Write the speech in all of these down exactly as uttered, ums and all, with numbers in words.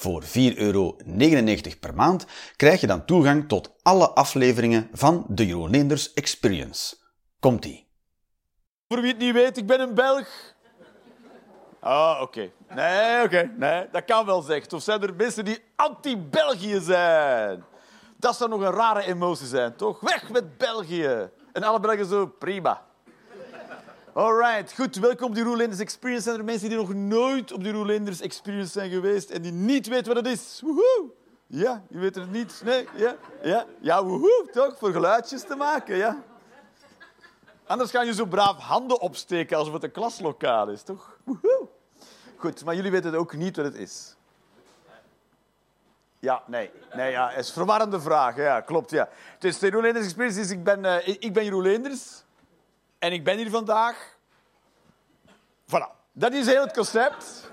Voor vier euro negenennegentig per maand krijg je dan toegang tot alle afleveringen van de Jeroen Leenders Experience. Komt-ie. Voor wie het niet weet, ik ben een Belg. Ah, oké. Okay. Nee, oké. Okay. Nee, dat kan wel, zegt. Of zijn er mensen die anti-België zijn? Dat zou nog een rare emotie zijn, toch? Weg met België. En alle Belgen zo, prima. Alright, goed. Welkom op de Jeroen Leenders Experience. Zijn er mensen die nog nooit op de Jeroen Leenders Experience zijn geweest en die niet weten wat het is? Woehoe! Ja, je weet het niet. Nee, ja, ja. Ja, woehoe, toch? Voor geluidjes te maken, ja. Anders gaan je zo braaf handen opsteken alsof het een klaslokaal is, toch? Woehoe! Goed, maar jullie weten ook niet wat het is. Ja, nee. Nee, ja, het is een verwarrende vraag. Ja, klopt, ja. Dus de Jeroen Leenders Experience is... Ik ben, uh, ik ben Jeroen Leenders... En ik ben hier vandaag. Voilà. Dat is heel het concept.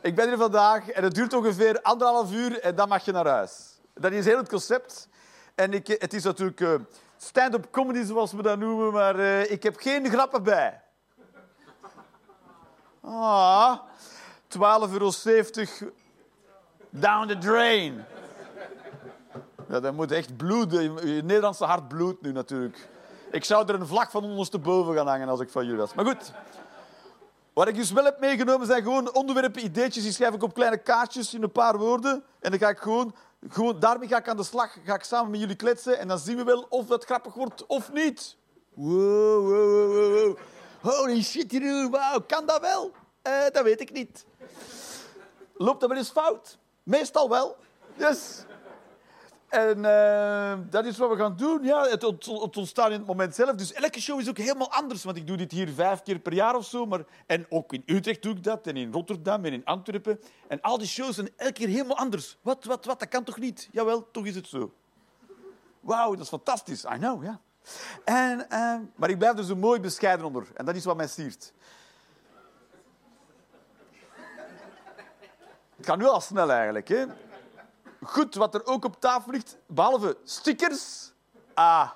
Ik ben hier vandaag en het duurt ongeveer anderhalf uur en dan mag je naar huis. Dat is heel het concept. En ik, het is natuurlijk uh, stand-up comedy, zoals we dat noemen, maar uh, ik heb geen grappen bij. Ah, twaalf euro zeventig down the drain. Ja, dat moet echt bloeden. Je Nederlandse hart bloedt nu natuurlijk. Ik zou er een vlag van ondersteboven gaan hangen als ik van jullie was. Maar goed, wat ik dus wel heb meegenomen zijn gewoon onderwerpen, ideetjes. Die schrijf ik op kleine kaartjes in een paar woorden. En dan ga ik gewoon, gewoon daarmee ga ik aan de slag. Ga ik samen met jullie kletsen en dan zien we wel of dat grappig wordt of niet. Wow, wow, wow, wow. Holy shit, Jeroen, wauw. Kan dat wel? Eh, dat weet ik niet. Loopt dat wel eens fout? Meestal wel. Dus... En uh, dat is wat we gaan doen. Ja, het ontstaat in het moment zelf. Dus elke show is ook helemaal anders. Want ik doe dit hier vijf keer per jaar of zo. Maar... En ook in Utrecht doe ik dat. En in Rotterdam en in Antwerpen. En al die shows zijn elke keer helemaal anders. Wat, wat, wat? Dat kan toch niet? Jawel, toch is het zo. Wauw, dat is fantastisch. I know, ja. En, uh, maar ik blijf er zo mooi bescheiden onder. En dat is wat mij siert. Het gaat nu al snel eigenlijk, hè. Goed, wat er ook op tafel ligt, behalve stickers. Aha!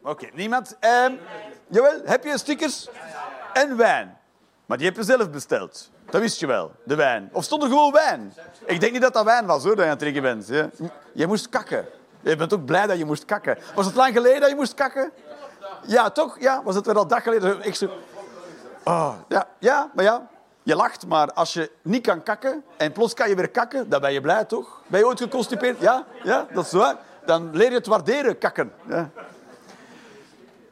Oké, okay, niemand. Um, jawel, heb je stickers? En wijn. Maar die heb je zelf besteld. Dat wist je wel, de wijn. Of stond er gewoon wijn? Ik denk niet dat dat wijn was, hoor, dat je aan het drinken bent. Ja. Je moest kakken. Je bent ook blij dat je moest kakken. Was het lang geleden dat je moest kakken? Ja, toch? Ja, was het wel al dag geleden? Ik zo... oh, ja. ja, maar ja. Je lacht, maar als je niet kan kakken en plots kan je weer kakken, dan ben je blij, toch? Ben je ooit geconstipeerd? Ja, ja, dat is waar. Dan leer je het waarderen, kakken. Ja.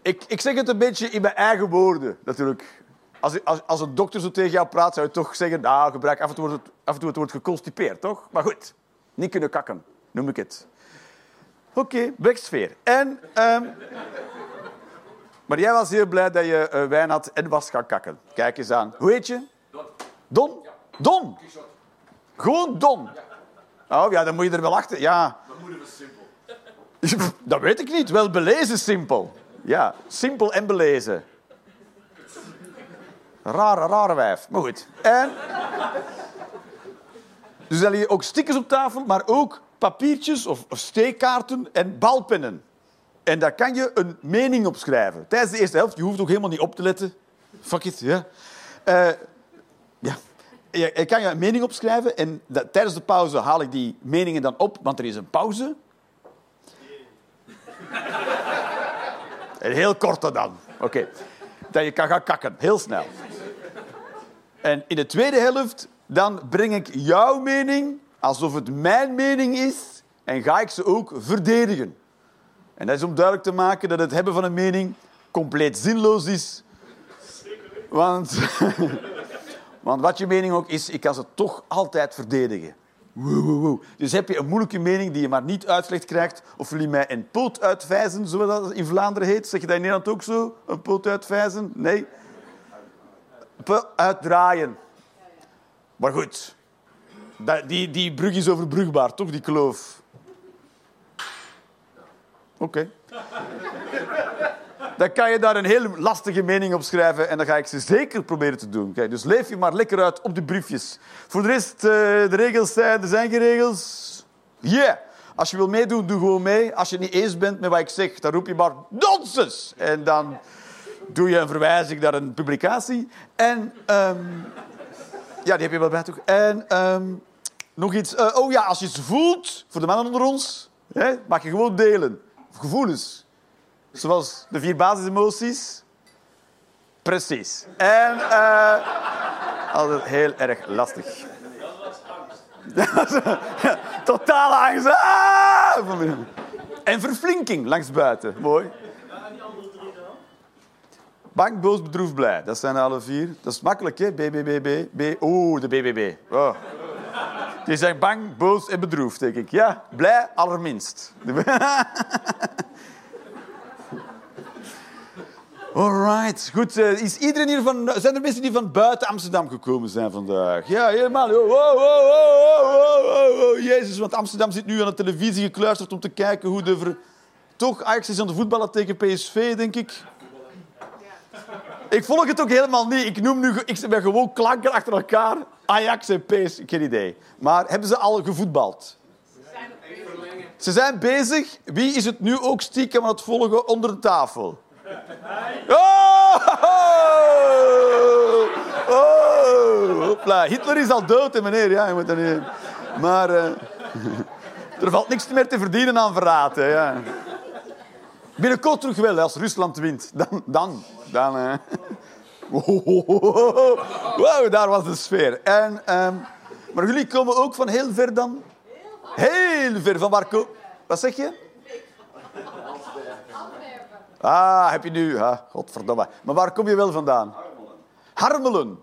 Ik, ik zeg het een beetje in mijn eigen woorden, natuurlijk. Als, als, als een dokter zo tegen jou praat, zou je toch zeggen... Nou, gebruik af en toe het, af en toe het woord geconstipeerd, toch? Maar goed, niet kunnen kakken, noem ik het. Oké, okay, wegsfeer. En... Um... Maar jij was heel blij dat je uh, wijn had en was gaan kakken. Kijk eens aan. Hoe heet je? Don? Ja. Don? Gewoon Don? Ja. Oh ja, dan moet je er wel achter. Ja. Mijn moeder was simpel. Dat weet ik niet. Wel belezen simpel. Ja, simpel en belezen. Rare, rare wijf. Maar goed. En... Dus dan liggen ook stickers op tafel, maar ook papiertjes of, of steekkaarten en balpennen. En daar kan je een mening op schrijven. Tijdens de eerste helft, je hoeft ook helemaal niet op te letten. Fuck it, ja. Yeah. Uh, Ja, ik kan je een mening opschrijven en dat, tijdens de pauze haal ik die meningen dan op, want er is een pauze. Nee. Een heel korte dan. Oké. Okay. Dat je kan gaan kakken, heel snel. En in de tweede helft, dan breng ik jouw mening, alsof het mijn mening is, en ga ik ze ook verdedigen. En dat is om duidelijk te maken dat het hebben van een mening compleet zinloos is. Want... Want wat je mening ook is, ik kan ze toch altijd verdedigen. Woe, woe, woe. Dus heb je een moeilijke mening die je maar niet uitgelegd krijgt, of jullie mij een poot uitvijzen, zoals dat in Vlaanderen heet. Zeg je dat in Nederland ook zo? Een poot uitvijzen? Nee. P- uitdraaien. Maar goed. Die, die brug is overbrugbaar, toch? Die kloof. Oké. Okay. Dan kan je daar een hele lastige mening op schrijven en dan ga ik ze zeker proberen te doen. Kijk, dus leef je maar lekker uit op de briefjes. Voor de rest, uh, de regels zijn... Er zijn geen regels. Yeah! Als je wil meedoen, doe gewoon mee. Als je het niet eens bent met wat ik zeg, dan roep je maar nonsens. En dan doe je een verwijzing naar een publicatie. En... Um, ja, die heb je wel bij toch? En um, nog iets. Uh, oh ja, als je iets voelt, voor de mannen onder ons, hè, mag je gewoon delen. Gevoelens. Zoals de vier basisemoties. Precies. En uh, altijd heel erg lastig. Dat was angst. Totale angst. Ah! En verflinking langs buiten. Mooi. En die andere drie dan? Bang, boos, bedroefd, blij. Dat zijn alle vier. Dat is makkelijk, hè? B B B B. Oeh, de B B B. Oh. Die zijn bang, boos en bedroefd, denk ik. Ja, blij, allerminst. Alright, goed. Is iedereen hier van... Zijn er mensen die van buiten Amsterdam gekomen zijn vandaag? Ja, helemaal. Wow, wow, wow, wow, wow, wow. Jezus, want Amsterdam zit nu aan de televisie gekluisterd om te kijken hoe de... Ver... Toch, Ajax is aan de voetballen tegen P S V, denk ik. Ik volg het ook helemaal niet. Ik noem nu... Ik ben gewoon klanken achter elkaar. Ajax en P S V, geen idee. Maar hebben ze al gevoetbald? Ze zijn bezig. Wie is het nu ook stiekem aan het volgen onder de tafel? Oh! Oh! Oh! Hopla. Hitler is al dood, hè, meneer. Ja, je moet dat niet... Maar uh... er valt niks meer te verdienen aan verraad. Hè, ja. Binnenkort terug wel, hè, als Rusland wint. Dan. dan, dan uh... oh, oh, oh, oh. Wow, daar was de sfeer. En, uh... maar jullie komen ook van heel ver dan? Heel ver. Van waar komen? Wat zeg je? Ah, heb je nu... Ah, godverdomme. Maar waar kom je wel vandaan? Harmelen.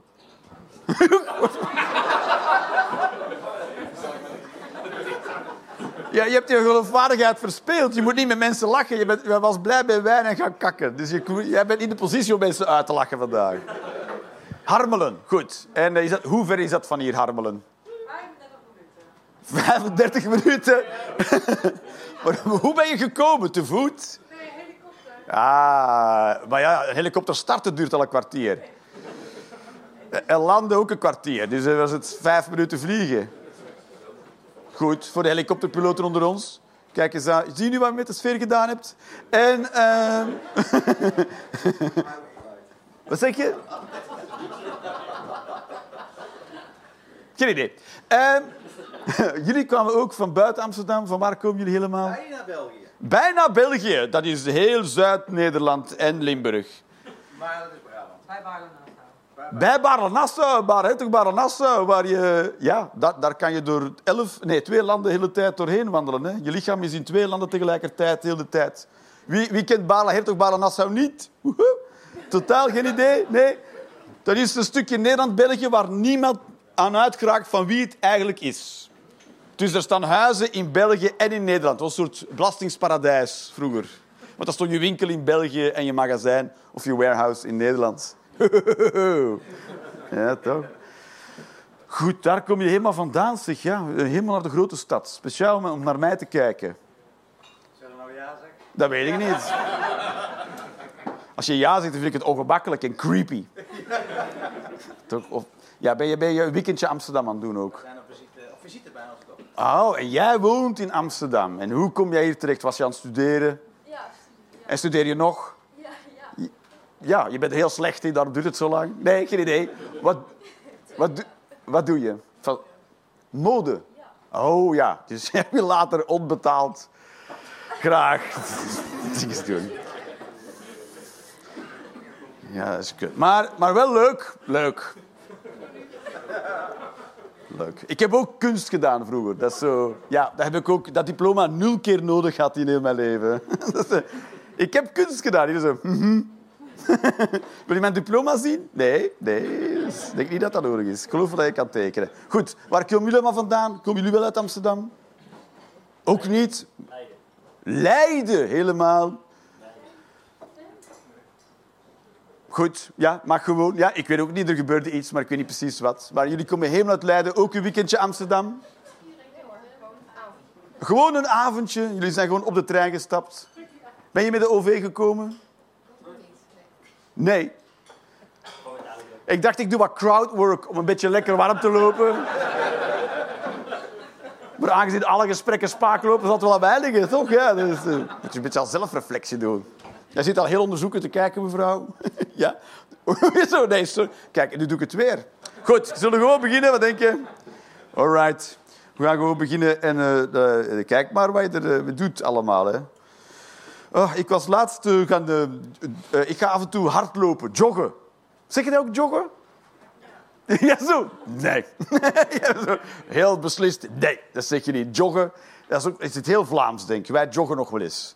Harmelen. Ja, je hebt je geloofwaardigheid verspeeld. Je moet niet met mensen lachen. Je, bent, je was blij bij wijn en gaan kakken. Dus je, jij bent in de positie om mensen uit te lachen vandaag. Harmelen, goed. En is dat, hoe ver is dat van hier, Harmelen? vijfendertig minuten. vijfendertig minuten? Maar hoe ben je gekomen? Te voet? Ah, maar ja, een helikopter starten duurt al een kwartier. En landen ook een kwartier, dus dan was het vijf minuten vliegen. Goed, voor de helikopterpiloten onder ons. Kijk eens aan. Zie je nu wat je met de sfeer gedaan hebt? En, uh... wat zeg je? Geen idee. Uh... jullie kwamen ook van buiten Amsterdam. Van waar komen jullie helemaal? Bijna België. Bijna België. Dat is heel Zuid-Nederland en Limburg. Maar dat is Brabant. Bij Baarle-Nassau. Bij Baarle-Nassau. Baar, toch Baarle-Nassau, waar je... Ja, daar, daar kan je door elf... Nee, twee landen de hele tijd doorheen wandelen. Hè? Je lichaam is in twee landen tegelijkertijd, de hele tijd. Wie, wie kent Baarle-Hertog Baarle-Nassau niet? Woehoe. Totaal geen idee? Nee. Dat is een stukje Nederland-België waar niemand aan uitgeraakt van wie het eigenlijk is. Dus er staan huizen in België en in Nederland. Dat was een soort belastingsparadijs vroeger. Want dan stond je winkel in België en je magazijn of je warehouse in Nederland. Ja, toch? Goed, daar kom je helemaal vandaan, zeg. Ja. Helemaal naar de grote stad. Speciaal om naar mij te kijken. Zullen we nou ja zeggen? Dat weet ik niet. Als je ja zegt, dan vind ik het ongemakkelijk en creepy. Toch? Of... Ja, ben je, ben je een weekendje Amsterdam aan het doen ook? We zitten bijna op de kop. Oh, en jij woont in Amsterdam. En hoe kom jij hier terecht? Was je aan het studeren? Ja. ja. En studeer je nog? Ja, ja. Ja, je bent heel slecht in, daarom duurt het zo lang. Nee, geen idee. Wat, wat, wat, wat doe je? Van, mode? Ja. Oh ja, dus heb je later onbetaald. Graag. Dingen doen. Ja, dat is kut. Maar, maar wel leuk. Leuk. Leuk. Ik heb ook kunst gedaan vroeger. Dat, is zo... ja, dat heb ik ook dat diploma nul keer nodig gehad in heel mijn leven. Is... Ik heb kunst gedaan. Hier zo. Mm-hmm. Wil je mijn diploma zien? Nee, nee. Ik denk niet dat dat nodig is. Ik geloof dat je kan tekenen. Goed, waar komen jullie allemaal vandaan? Komen jullie wel uit Amsterdam? Ook niet? Leiden. Leiden, helemaal. Goed, ja, mag gewoon. Ja, ik weet ook niet, er gebeurde iets, maar ik weet niet precies wat. Maar jullie komen helemaal uit Leiden, ook een weekendje Amsterdam? Nee hoor, gewoon een avondje. Jullie zijn gewoon op de trein gestapt. Ben je met de O V gekomen? Nee. Ik dacht, ik doe wat crowdwork om een beetje lekker warm te lopen. Maar aangezien alle gesprekken spaak lopen, zal het wel aan mij liggen, toch? Ja, dus, uh, moet je een beetje al zelfreflectie doen. Jij zit al heel onderzoeken te kijken, mevrouw. Ja? Zo, nee, sorry. Kijk, nu doe ik het weer. Goed, zullen we gewoon beginnen? Wat denk je? All right. We gaan gewoon beginnen en uh, uh, kijk maar wat je er uh, doet allemaal, hè. Oh, ik was laatst... Uh, gaan, uh, uh, ik ga af en toe hardlopen, joggen. Zeg je dat ook, joggen? Ja, ja zo. Nee. Ja, zo. Heel beslist. Nee, dat zeg je niet. Joggen, dat is, ook, is het heel Vlaams, denk ik. Wij joggen nog wel eens.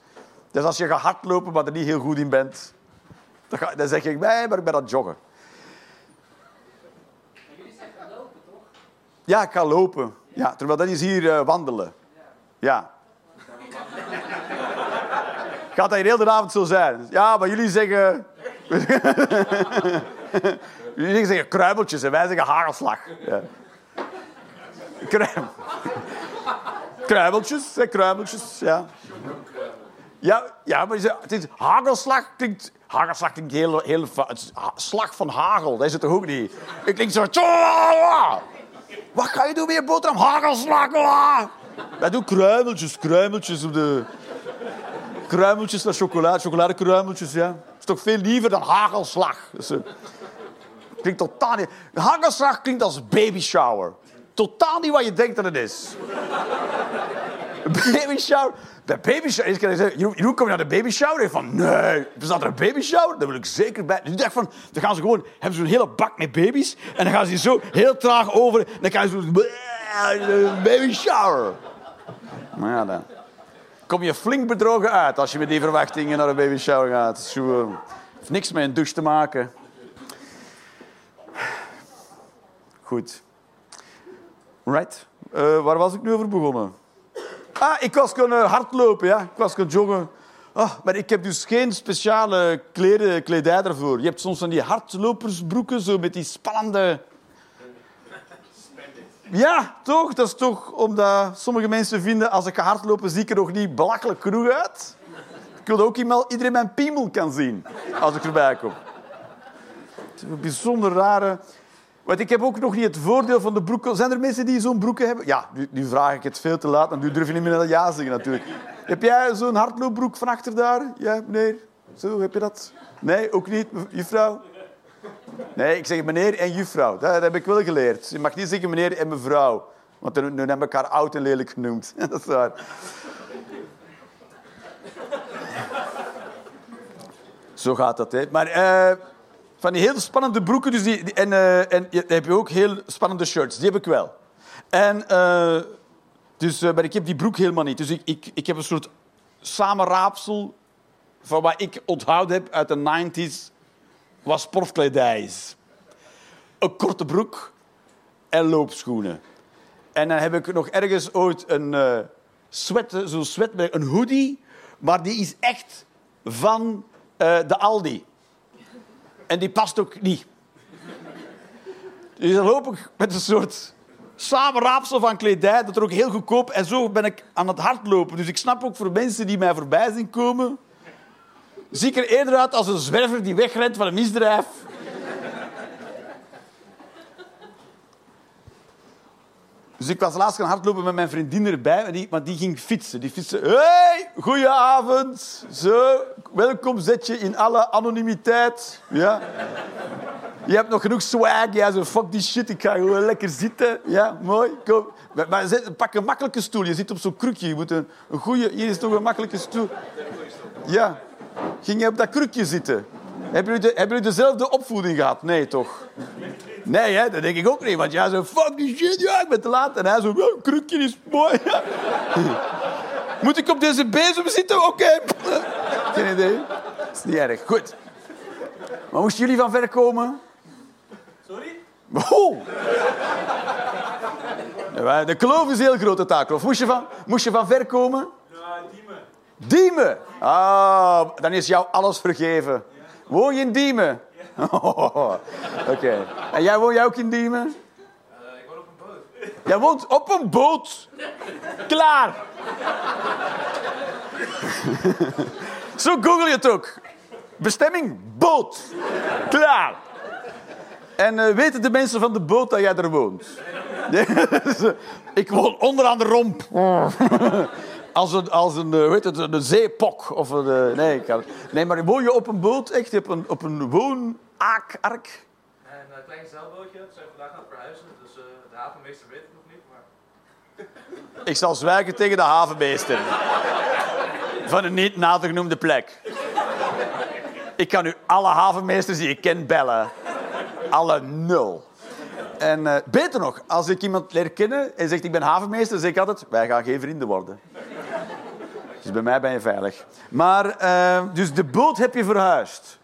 Dus als je gaat hardlopen, maar er niet heel goed in bent... Dan, ga, dan zeg je, nee, maar ik ben aan het joggen. Maar jullie zijn gaan lopen, toch? Ja, ik ga lopen. Ja, terwijl dat is hier uh, wandelen. Ja. Gaat dat hier heel de avond zo zijn? Ja, maar jullie zeggen... jullie zeggen kruimeltjes en wij zeggen hagelslag. Ja. Kruim... Kruimeltjes, hè, kruimeltjes, ja. Ja, ja, maar het is, hagelslag klinkt... Hagelslag klinkt heel... heel het slag van hagel, dat is het toch ook niet? Ik klink zo... Wat ga je doen met je boterham? Hagelslag! Wij doen kruimeltjes, kruimeltjes op de... Kruimeltjes naar chocolade, chocoladekruimeltjes, ja. Dat is toch veel liever dan hagelslag? Dus, uh, klinkt totaal niet... Hagelslag klinkt als baby shower. Totaal niet wat je denkt dat het is. Baby shower... De baby shower. Eerst kan ik zeggen, Jeroen, kom je naar de baby shower? En van, nee, bestaat er een baby shower? Daar wil ik zeker bij. Dus ik dacht van, dan gaan ze gewoon, hebben ze een hele bak met baby's. En dan gaan ze zo heel traag over. En dan gaan ze zo, baby shower. Maar ja, dan kom je flink bedrogen uit als je met die verwachtingen naar een baby shower gaat. Het uh, heeft niks met een douche te maken. Goed. Right. Uh, waar was ik nu over begonnen? Ah, ik was kunnen hardlopen, ja. Ik was kunnen joggen. Oh, maar ik heb dus geen speciale kleden, kledij daarvoor. Je hebt soms van die hardlopersbroeken, zo met die spannende... Ja, toch? Dat is toch omdat sommige mensen vinden... Als ik ga hardlopen, zie ik er nog niet belachelijk genoeg uit. Ik wil ook iedereen mijn piemel kan zien als ik voorbij kom. Het is een bijzonder rare... Want ik heb ook nog niet het voordeel van de broeken. Zijn er mensen die zo'n broeken hebben? Ja, nu, nu vraag ik het veel te laat. En nu durf je niet meer naar ja zeggen, natuurlijk. Heb jij zo'n hardloopbroek van achter daar? Ja, meneer? Zo, heb je dat? Nee, ook niet, juffrouw? Nee, ik zeg meneer en juffrouw. Dat, dat heb ik wel geleerd. Je mag niet zeggen meneer en mevrouw. Want dan hebben we elkaar oud en lelijk genoemd. Dat is waar. Zo gaat dat, hè. Maar... Uh... Van die heel spannende broeken. Dus die, die, en, uh, en dan heb je ook heel spannende shirts. Die heb ik wel. En, uh, dus, uh, maar ik heb die broek helemaal niet. Dus ik, ik, ik heb een soort samenraapsel van wat ik onthouden heb uit de negentiger jaren, wat sportkledij is. Een korte broek en loopschoenen. En dan heb ik nog ergens ooit een uh, sweat, zo'n sweat, een hoodie, maar die is echt van uh, de Aldi. En die past ook niet. Dus dan loop ik met een soort samenraapsel van kledij. Dat er ook heel goedkoop... En zo ben ik aan het hardlopen. Dus ik snap ook voor mensen die mij voorbij zien komen... Zie ik er eerder uit als een zwerver die wegrent van een misdrijf. Dus ik was laatst gaan hardlopen met mijn vriendin erbij. Maar die, maar die ging fietsen. Die fietsen... Hey, goedenavond. Zo, welkom zet je in alle anonimiteit. Ja. Je hebt nog genoeg swag. Ja, zo, fuck die shit. Ik ga gewoon lekker zitten. Ja, mooi. Kom. Maar, maar zet, pak een makkelijke stoel. Je zit op zo'n krukje. Je moet een, een goeie... Hier is toch een makkelijke stoel. Ja. Ging je op dat krukje zitten? Hebben jullie, de, hebben jullie dezelfde opvoeding gehad? Nee, toch? Nee, hè? Dat denk ik ook niet. Want jij zo, fuck die shit, ja, ik ben te laat. En hij zo, oh, krukje is mooi. Ja. Moet ik op deze bezem zitten? Oké. Okay. Geen idee. Dat is niet erg. Goed. Maar moesten jullie van ver komen? Sorry? Oh. De kloof is heel groot, de taalkloof. Moest je van, moest je van ver komen? Ja, Diemen. Diemen? Ah, dan is jou alles vergeven. Woon je in Diemen? Ja. Oh, oké. Okay. En jij woon jij ook in Diemen? Uh, ik woon op een boot. Jij woont op een boot? Klaar. Zo google je het ook. Bestemming, boot. Klaar. En uh, weten de mensen van de boot dat jij er woont? Ik woon onderaan de romp. Als een, als een, hoe heet het, een zeepok. Of een, nee, ik kan, nee, maar woon je op een boot? Echt, je hebt een, op een woonaakark? Een klein zeilbootje. We zijn vandaag aan het verhuizen. Dus uh, de havenmeester weet het nog niet. Maar... Ik zal zwijgen tegen de havenmeester. Van een niet nader genoemde plek. Ik kan nu alle havenmeesters die ik ken bellen. Alle nul. En uh, beter nog, als ik iemand leer kennen en zegt ik ben havenmeester, dan zeg ik altijd, wij gaan geen vrienden worden. Dus bij mij ben je veilig. Maar, uh, dus de boot heb je verhuisd.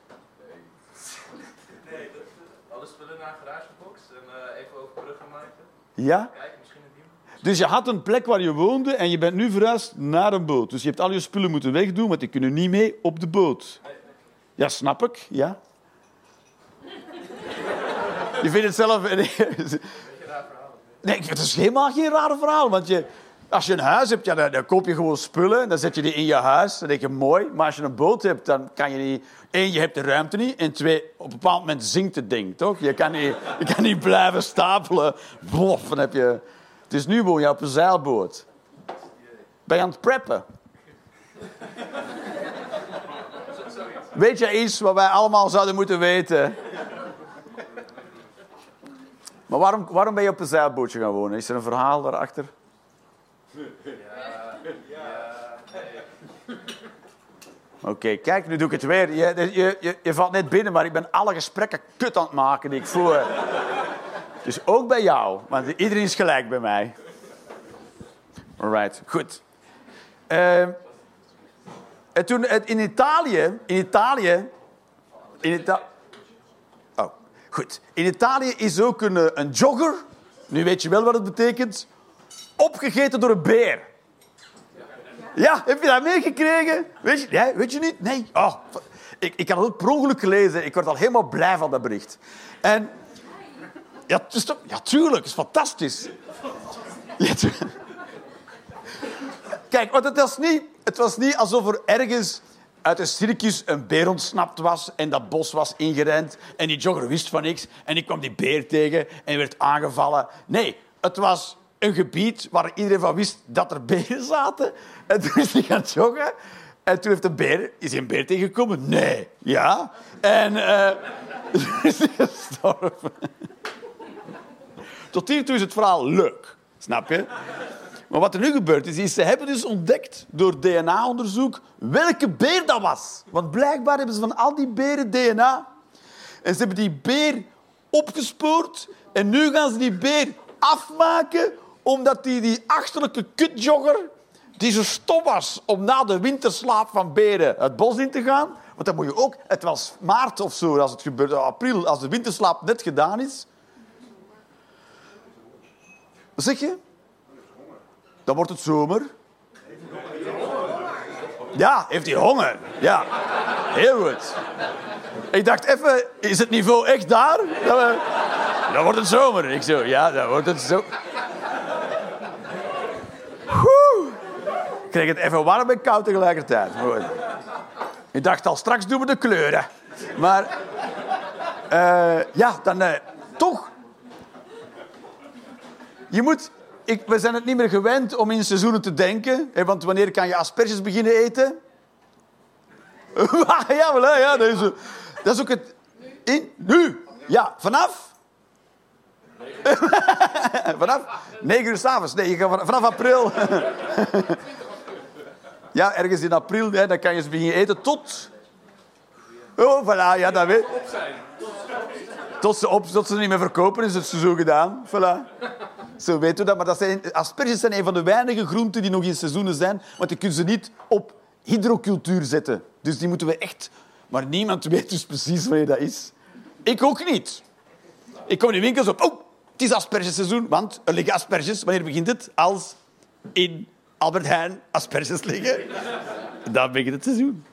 Nee, nee, alle spullen naar een garagebox en uh, even overbruggen maken. Ja? Kijken, misschien een diemen. Dus je had een plek waar je woonde en je bent nu verhuisd naar een boot. Dus je hebt al je spullen moeten wegdoen, want die kunnen niet mee op de boot. Nee, nee. Ja, snap ik, ja. Je vindt het zelf... Nee, nee, het is helemaal geen raar verhaal. Want je, als je een huis hebt, ja, dan, dan koop je gewoon spullen. Dan zet je die in je huis. Dan denk je, mooi. Maar als je een boot hebt, dan kan je niet... Eén, je hebt de ruimte niet. En twee, op een bepaald moment zinkt het ding, toch? Je kan niet, je kan niet blijven stapelen. Bof, dan heb je... Dus nu woon je op een zeilboot. Ben je aan het preppen? Weet je iets wat wij allemaal zouden moeten weten... Maar waarom, waarom ben je op een zeilbootje gaan wonen? Is er een verhaal daarachter? Ja, ja, nee. Oké, okay, kijk, nu doe ik het weer. Je, je, je, je valt net binnen, maar ik ben alle gesprekken kut aan het maken die ik voer. Dus ook bij jou, want iedereen is gelijk bij mij. Alright, goed. Uh, en toen in Italië, in Italië, in Italië. Goed. In Italië is ook een, een jogger, nu weet je wel wat het betekent, opgegeten door een beer. Ja, heb je dat meegekregen? Weet je, ja, weet je niet? Nee. Oh, ik, ik had het ook per ongeluk gelezen. Ik word al helemaal blij van dat bericht. En, ja, dus, ja, tuurlijk. Het is fantastisch. Ja, kijk, want het was niet, het was niet alsof er ergens... uit een circus een beer ontsnapt was en dat bos was ingerend en die jogger wist van niks en ik kwam die beer tegen en werd aangevallen. Nee, het was een gebied waar iedereen van wist dat er beren zaten en toen is hij gaan joggen en toen heeft een beer, is hij een beer tegengekomen? Nee. Ja. En uh, is hij gestorven. Tot hiertoe is het verhaal leuk. Snap je? Maar wat er nu gebeurt is, is, ze hebben dus ontdekt door D N A-onderzoek welke beer dat was. Want blijkbaar hebben ze van al die beren D N A. En ze hebben die beer opgespoord. En nu gaan ze die beer afmaken, omdat die, die achterlijke kutjogger, die zo stom was om na de winterslaap van beren het bos in te gaan. Want dan moet je ook, het was maart of zo, als het gebeurt, april, als de winterslaap net gedaan is. Wat zeg je? Dan wordt het zomer. Ja, heeft hij honger. Ja, heel goed. Ik dacht even, is het niveau echt daar? Dan, we... dan wordt het zomer. Ik zo, ja, dan wordt het zo. Woe. Ik kreeg het even warm en koud tegelijkertijd. Goed. Ik dacht al, straks doen we de kleuren. Maar uh, ja, dan uh, toch. Je moet... Ik, we zijn het niet meer gewend om in seizoenen te denken. Hè, want wanneer kan je asperges beginnen eten? Ja, wel, hè, ja, dat is, dat is ook het... In, nu. Ja, vanaf? Vanaf? Negen uur s'avonds. Nee, je gaat vanaf april. Ja, ergens in april, hè, dan kan je ze beginnen eten tot... Oh, voilà, ja, dat weet tot ze, op, tot ze niet meer verkopen, is het seizoen gedaan. Voilà. Zo weten we dat. Maar dat zijn, asperges zijn een van de weinige groenten die nog in seizoenen zijn. Want je kunt ze niet op hydrocultuur zetten. Dus die moeten we echt... Maar niemand weet dus precies waar je dat is. Ik ook niet. Ik kom in de winkels op. Oh, het is aspergeseizoen. Want er liggen asperges. Wanneer begint het? Als in Albert Heijn asperges liggen. Dan begint het seizoen.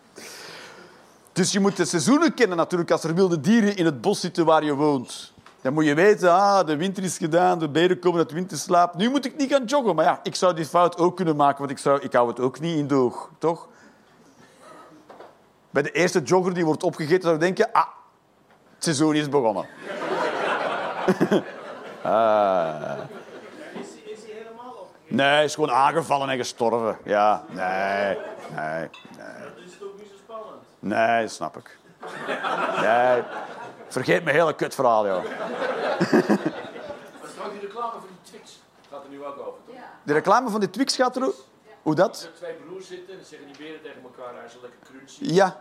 Dus je moet de seizoenen kennen natuurlijk als er wilde dieren in het bos zitten waar je woont. Dan moet je weten, ah, de winter is gedaan, de beren komen uit winterslaap. Nu moet ik niet gaan joggen. Maar ja, ik zou die fout ook kunnen maken, want ik, zou, ik hou het ook niet in doog, toch? Bij de eerste jogger die wordt opgegeten, zou je denken... Ah, het seizoen is begonnen. uh. is, is hij helemaal opgegeten? Nee, hij is gewoon aangevallen en gestorven. Ja, nee, nee, nee. Dat is toch niet zo spannend? Nee, dat snap ik. Nee, vergeet mijn hele kutverhaal, joh. Maar straks die reclame van die Twix gaat er nu ook over, toch? De reclame van die Twix gaat er... Hoe dat? Er twee broers zitten en ze reanimeren tegen elkaar. Hij is een lekker crunchy. Ja.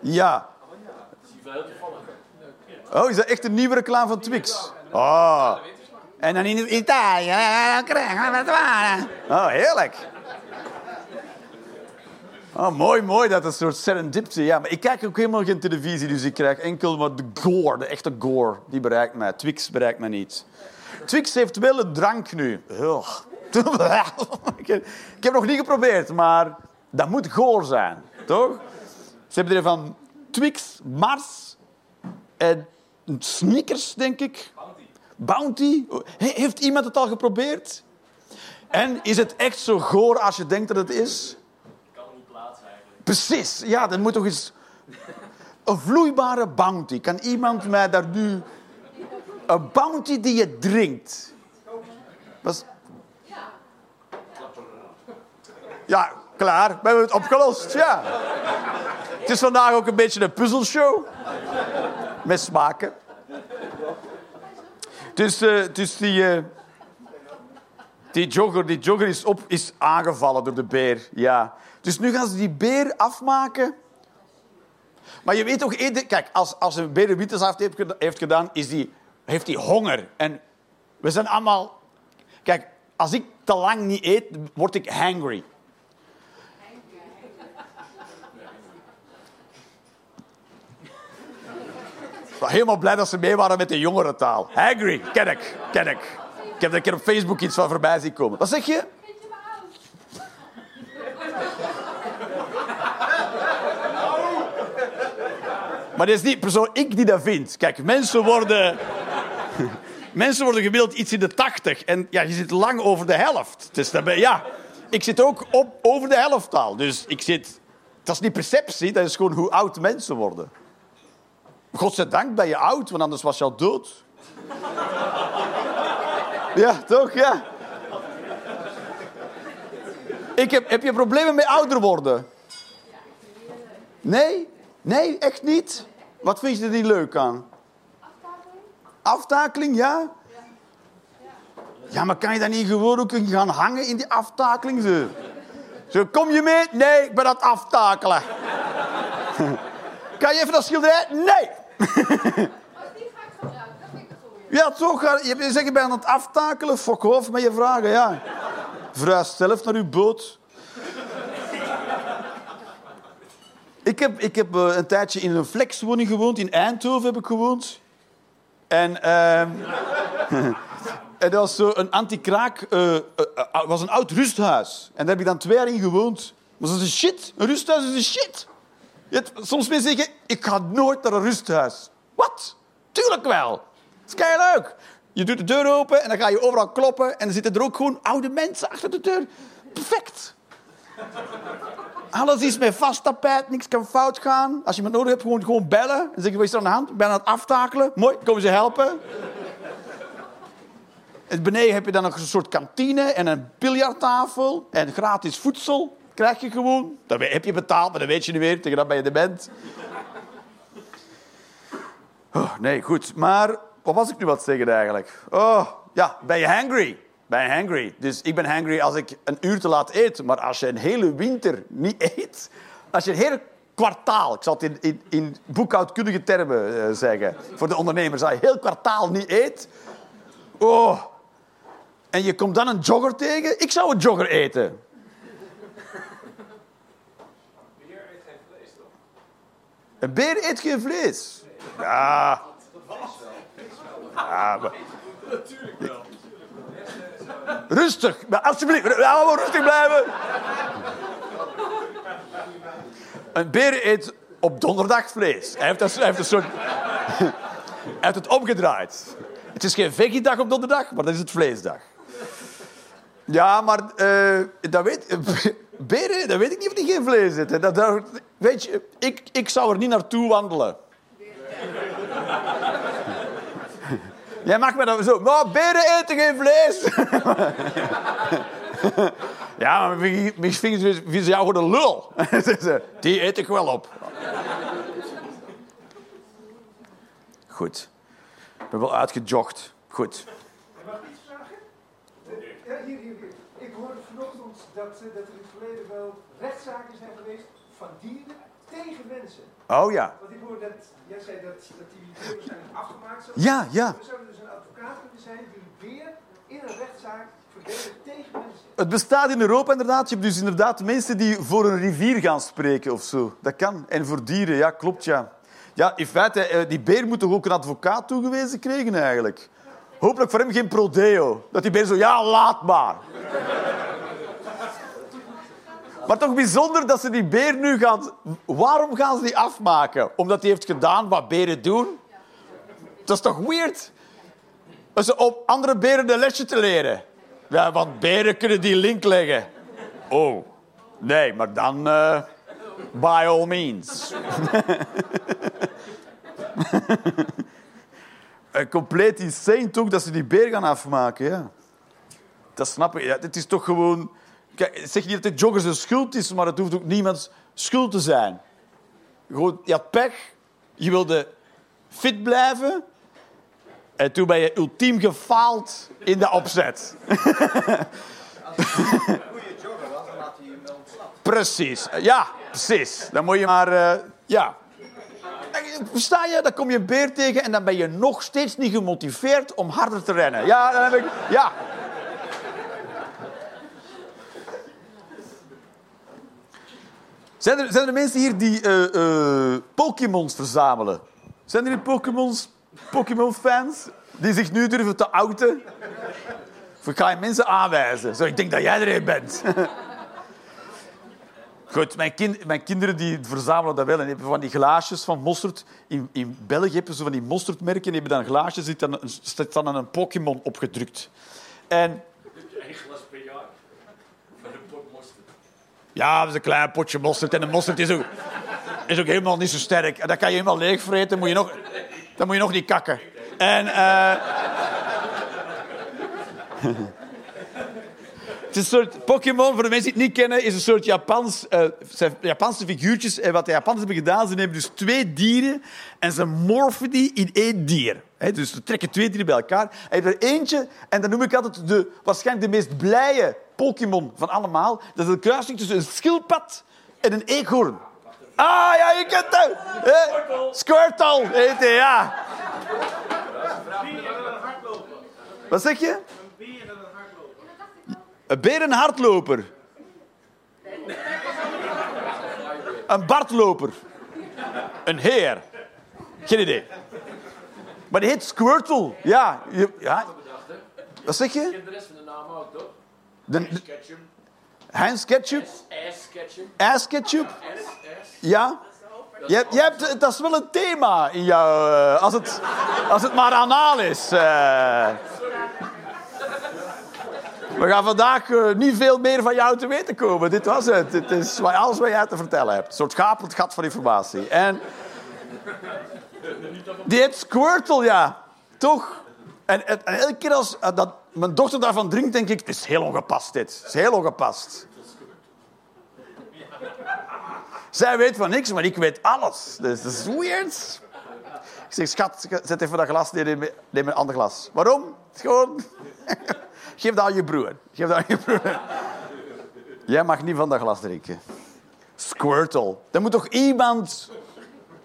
Ja. Oh ja. Dat is heel toevallig. Oh, is dat echt een nieuwe reclame van Twix? Oh. En dan in Italië. Oh, heerlijk. Oh, mooi, mooi. Dat is een soort serendipity. Ja, maar ik kijk ook helemaal geen televisie, dus ik krijg enkel maar de gore, de echte gore. Die bereikt mij. Twix bereikt mij niet. Twix heeft wel een drank nu. Oh. Ik heb het nog niet geprobeerd, maar dat moet goor zijn, toch? Ze hebben er van Twix, Mars en Snickers, denk ik. Bounty. Bounty. Heeft iemand het al geprobeerd? En is het echt zo goor als je denkt dat het is? Ik kan niet plaatsen eigenlijk. Precies, ja, dan moet toch eens... Een vloeibare Bounty. Kan iemand mij daar nu... Een Bounty die je drinkt. Was... Ja, klaar. We hebben het opgelost, ja. Het is vandaag ook een beetje een puzzelshow. Met smaken. Dus, uh, dus die, uh, die, jogger, die jogger is, op, is aangevallen door de beer, ja. Dus nu gaan ze die beer afmaken. Maar je weet toch eerder... Kijk, als, als een beer een witte heeft, heeft gedaan, is die, heeft die honger. En we zijn allemaal... Kijk, als ik te lang niet eet, word ik hangry. Ik was helemaal blij dat ze mee waren met de jongerentaal. Hangry, ken ik, ken ik. Ik heb er een keer op Facebook iets van voorbij zien komen. Wat zeg je? Vind je me oud? Maar dat is niet persoon ik die dat vind. Kijk, mensen worden... Mensen worden gemiddeld iets in de tachtig. En ja, je zit lang over de helft. Dus daarbij, ja, ik zit ook op over de helft al. Dus ik zit... Dat is niet perceptie, dat is gewoon hoe oud mensen worden. Godzijdank ben je oud, want anders was je al dood. Ja, toch? Ja. Ik heb, heb je problemen met ouder worden? Nee? Nee, echt niet? Wat vind je er niet leuk aan? Aftakeling, ja? Ja, maar kan je dan niet gewoon ook gaan hangen in die aftakeling? Zo? Zo, kom je mee? Nee, ik ben aan het aftakelen. Kan je even dat schilderij? Nee! Ja, toch? Je zegt, je bent aan het aftakelen. Fuck off met je vragen, ja. Verhuis zelf naar uw boot. Ik heb, ik heb een tijdje in een flexwoning gewoond. In Eindhoven heb ik gewoond. En, uh, en dat was zo een anti-kraak... Uh, uh, uh, was een oud rusthuis. En daar heb ik dan twee jaar in gewoond. Maar dat is shit. Een rusthuis is een shit. Het, soms mensen zeggen, ik ga nooit naar een rusthuis. Wat? Tuurlijk wel. Dat is keileuk. Je doet de deur open en dan ga je overal kloppen. En dan zitten er ook gewoon oude mensen achter de deur. Perfect. Alles is met vast tapijt, niks kan fout gaan. Als je iemand nodig hebt, gewoon, gewoon bellen. En dan zeg je, wat is er aan de hand? Ik ben aan het aftakelen. Mooi, komen ze helpen. En beneden heb je dan nog een soort kantine en een biljarttafel en gratis voedsel. Krijg je gewoon. Dan heb je betaald, maar dat weet je niet meer. Tegen dat ben je dement. Oh, nee, goed. Maar wat was ik nu wat zeggen eigenlijk? Oh, ja, ben je hangry? Ben je hangry? Dus ik ben hangry als ik een uur te laat eet. Maar als je een hele winter niet eet... Als je een hele kwartaal... Ik zal het in, in, in boekhoudkundige termen uh, zeggen. Voor de ondernemers. Als je een heel kwartaal niet eet... Oh. En je komt dan een jogger tegen. Ik zou een jogger eten. Een beer eet geen vlees. Ja. Ja, maar... Natuurlijk wel. Rustig. Maar alsjeblieft. Allemaal rustig blijven. Een beer eet op donderdag vlees. Hij heeft, dat, hij heeft, een soort... hij heeft het opgedraaid. Het is geen veggie-dag op donderdag, maar dat is het vleesdag. Ja, maar uh, dat weet... Beren, dat weet ik niet of die geen vlees zitten. Dat, dat, weet je, ik, ik zou er niet naartoe wandelen. Jij mag me dan zo... Nou, beren eten geen vlees. Ja, maar misschien vinden ze jou gewoon een lul. Die eet ik wel op. Goed. Ik ben wel uitgejogd. Goed. Mag ik iets vragen? Ja, hier, hier, hier. Ik hoorde vanochtend dat, dat er in het verleden wel rechtszaken zijn geweest van dieren tegen mensen. Oh ja. Want ik hoorde dat, jij zei dat, dat die dieren zijn afgemaakt. Zoals ja, ja. Er zou dus een advocaat kunnen zijn die weer in een rechtszaak verdedigt tegen mensen. Het bestaat in Europa inderdaad. Je hebt dus inderdaad mensen die voor een rivier gaan spreken of zo. Dat kan. En voor dieren, ja, klopt ja. Ja, in feite, die beer moet toch ook een advocaat toegewezen krijgen eigenlijk. Hopelijk voor hem geen prodeo. Dat die beer zo, ja, laat maar. Maar toch bijzonder dat ze die beer nu gaan... Waarom gaan ze die afmaken? Omdat hij heeft gedaan wat beren doen? Dat is toch weird? Dat ze op andere beren een lesje te leren. Ja, want beren kunnen die link leggen. Oh, nee, maar dan... Uh... By all means. Compleet insane toch dat ze die beer gaan afmaken. Ja. Dat snap ik. Ja, het is toch gewoon... Kijk, zeg niet dat de joggers een schuld is, maar het hoeft ook niemands schuld te zijn. Gewoon, je had pech, je wilde fit blijven en toen ben je ultiem gefaald in de opzet. Precies, ja, precies. Dan moet je maar, uh, ja. Versta je, dan kom je een beer tegen en dan ben je nog steeds niet gemotiveerd om harder te rennen. Ja, dan heb ik, ja. Zijn er, zijn er mensen hier die uh, uh, Pokémons verzamelen? Zijn er Pokémons, Pokémon-fans die zich nu durven te outen? Of ga je mensen aanwijzen? Zo, ik denk dat jij er een bent. Goed, mijn, kind, mijn kinderen die verzamelen dat wel. En hebben van die glaasjes van mosterd. In, in België hebben ze van die mosterdmerken. En hebben dan glaasjes die dan, dan aan een Pokémon opgedrukt. En... Heb je één glas per jaar? Van een pot mosterd? Ja, dat is een klein potje mosterd. En de mosterd is ook, is ook helemaal niet zo sterk. En dat kan je helemaal leegvreten. Dan moet je nog, dan moet je nog niet kakken. En... Uh... Het is een soort Pokémon, voor de mensen die het niet kennen, is een soort Japans, uh, zijn Japanse figuurtjes. En wat de Japans hebben gedaan, ze nemen dus twee dieren en ze morfen die in één dier. He, dus ze trekken twee dieren bij elkaar. Hij heeft er eentje, en dat noem ik altijd de, waarschijnlijk de meest blije Pokémon van allemaal. Dat is een kruising tussen een schildpad en een eekhoorn. Ah, ja, je kent hem! He? Squirtle heet hij, ja. Wat zeg je? Een beer een hardloper. Een bartloper. Een heer. Geen idee. Maar die heet Squirtle. Ja. Je, ja. Wat zeg je? Ik ken de rest van de naam ook, toch? Heinz Ketchup. Heinz Ketchup? Ass Ketchup. Ass Ketchup? Ja. Je, je hebt, dat is wel een thema in jou. Uh, als, het, als het maar anaal is. Uh. We gaan vandaag uh, niet veel meer van jou te weten komen. Dit was het. Dit is alles wat jij te vertellen hebt. Een soort gapend gat van informatie. En die heet Squirtle, ja. Toch? En, en, en elke keer als uh, dat mijn dochter daarvan drinkt, denk ik... Het is heel ongepast, dit. Het is heel ongepast. Zij weet van niks, maar ik weet alles. Dus dat is weird. Ik zeg, schat, zet even dat glas neer. Neem een ander glas. Waarom? Gewoon... Geef dat aan je broer. Geef dat aan je broer. Jij mag niet van dat glas drinken. Squirtle. Dan moet toch iemand...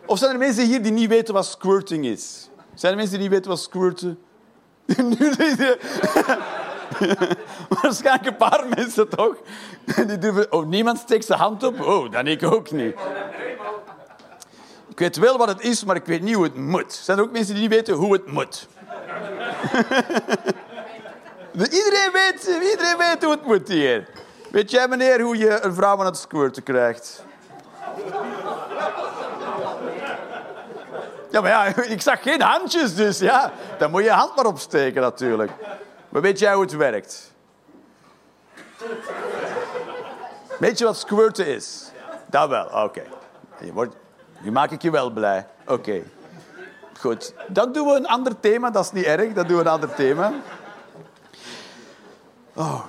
Of zijn er mensen hier die niet weten wat squirting is? Zijn er mensen die niet weten wat squirten? Waarschijnlijk een paar mensen, toch? Die durven... Oh, niemand steekt zijn hand op? Oh, dan ik ook niet. Ik weet wel wat het is, maar ik weet niet hoe het moet. Zijn er ook mensen die niet weten hoe het moet? Iedereen weet, iedereen weet hoe het moet hier. Weet jij, meneer, hoe je een vrouw aan het squirten krijgt? Ja, maar ja, ik zag geen handjes, dus ja. Dan moet je je hand maar opsteken, natuurlijk. Maar weet jij hoe het werkt? Weet je wat squirten is? Ja. Dat wel, oké. Okay. Je wordt... Nu maak ik je wel blij. Oké. Okay. Goed, dan doen we een ander thema. Dat is niet erg, dat doen we een ander thema. Oh.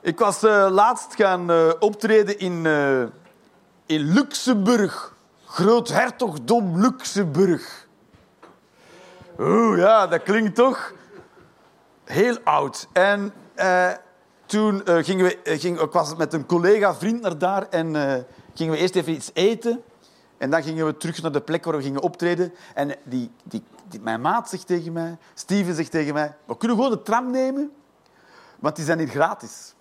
Ik was uh, laatst gaan uh, optreden in, uh, in Luxemburg. Groothertogdom Luxemburg. Oeh, ja, dat klinkt toch heel oud. En uh, toen uh, gingen we... Uh, ging, ik was met een collega, vriend, naar daar. En uh, gingen we eerst even iets eten. En dan gingen we terug naar de plek waar we gingen optreden. En die, die, die, mijn maat zegt tegen mij, Steven zegt tegen mij... We kunnen gewoon de tram nemen, want die zijn hier gratis.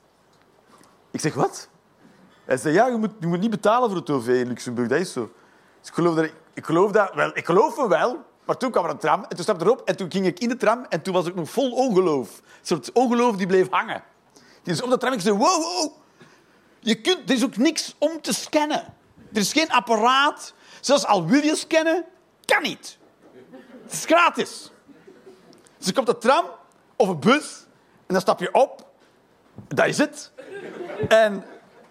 Ik zeg, wat? Hij zei, ja, je moet, je moet niet betalen voor het O V in Luxemburg. Dat is zo. Dus ik geloof dat... Ik geloof dat wel. Ik geloof hem wel. Maar toen kwam er een tram en toen stapte erop en toen ging ik in de tram en toen was ik nog vol ongeloof. Een soort ongeloof die bleef hangen. Dus op de tram, ik zei, wow, wow. Je kunt... Er is ook niks om te scannen. Er is geen apparaat. Zelfs al wil je scannen, kan niet. Het is gratis. Dus je komt op de tram of een bus en dan stap je op. Dat is het. En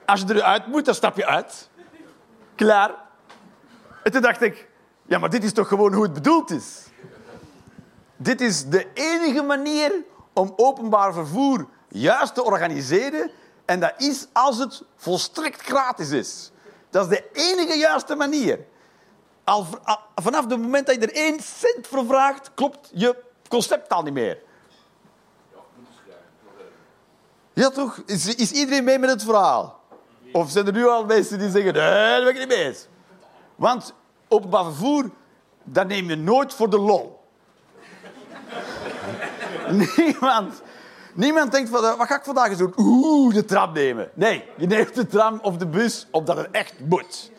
als je eruit moet, dan stap je uit. Klaar. En toen dacht ik, ja, maar dit is toch gewoon hoe het bedoeld is. Dit is de enige manier om openbaar vervoer juist te organiseren. En dat is als het volstrekt gratis is. Dat is de enige juiste manier. Al, al, vanaf het moment dat je er één cent voor vraagt, klopt je concept al niet meer. Ja, toch? Is, is iedereen mee met het verhaal? Of zijn er nu al mensen die zeggen, nee, daar ben ik niet mee eens. Want openbaar vervoer, dat neem je nooit voor de lol. Niemand, niemand denkt, van, wat ga ik vandaag eens doen? Oeh, de tram nemen. Nee, je neemt de tram of de bus omdat het echt moet.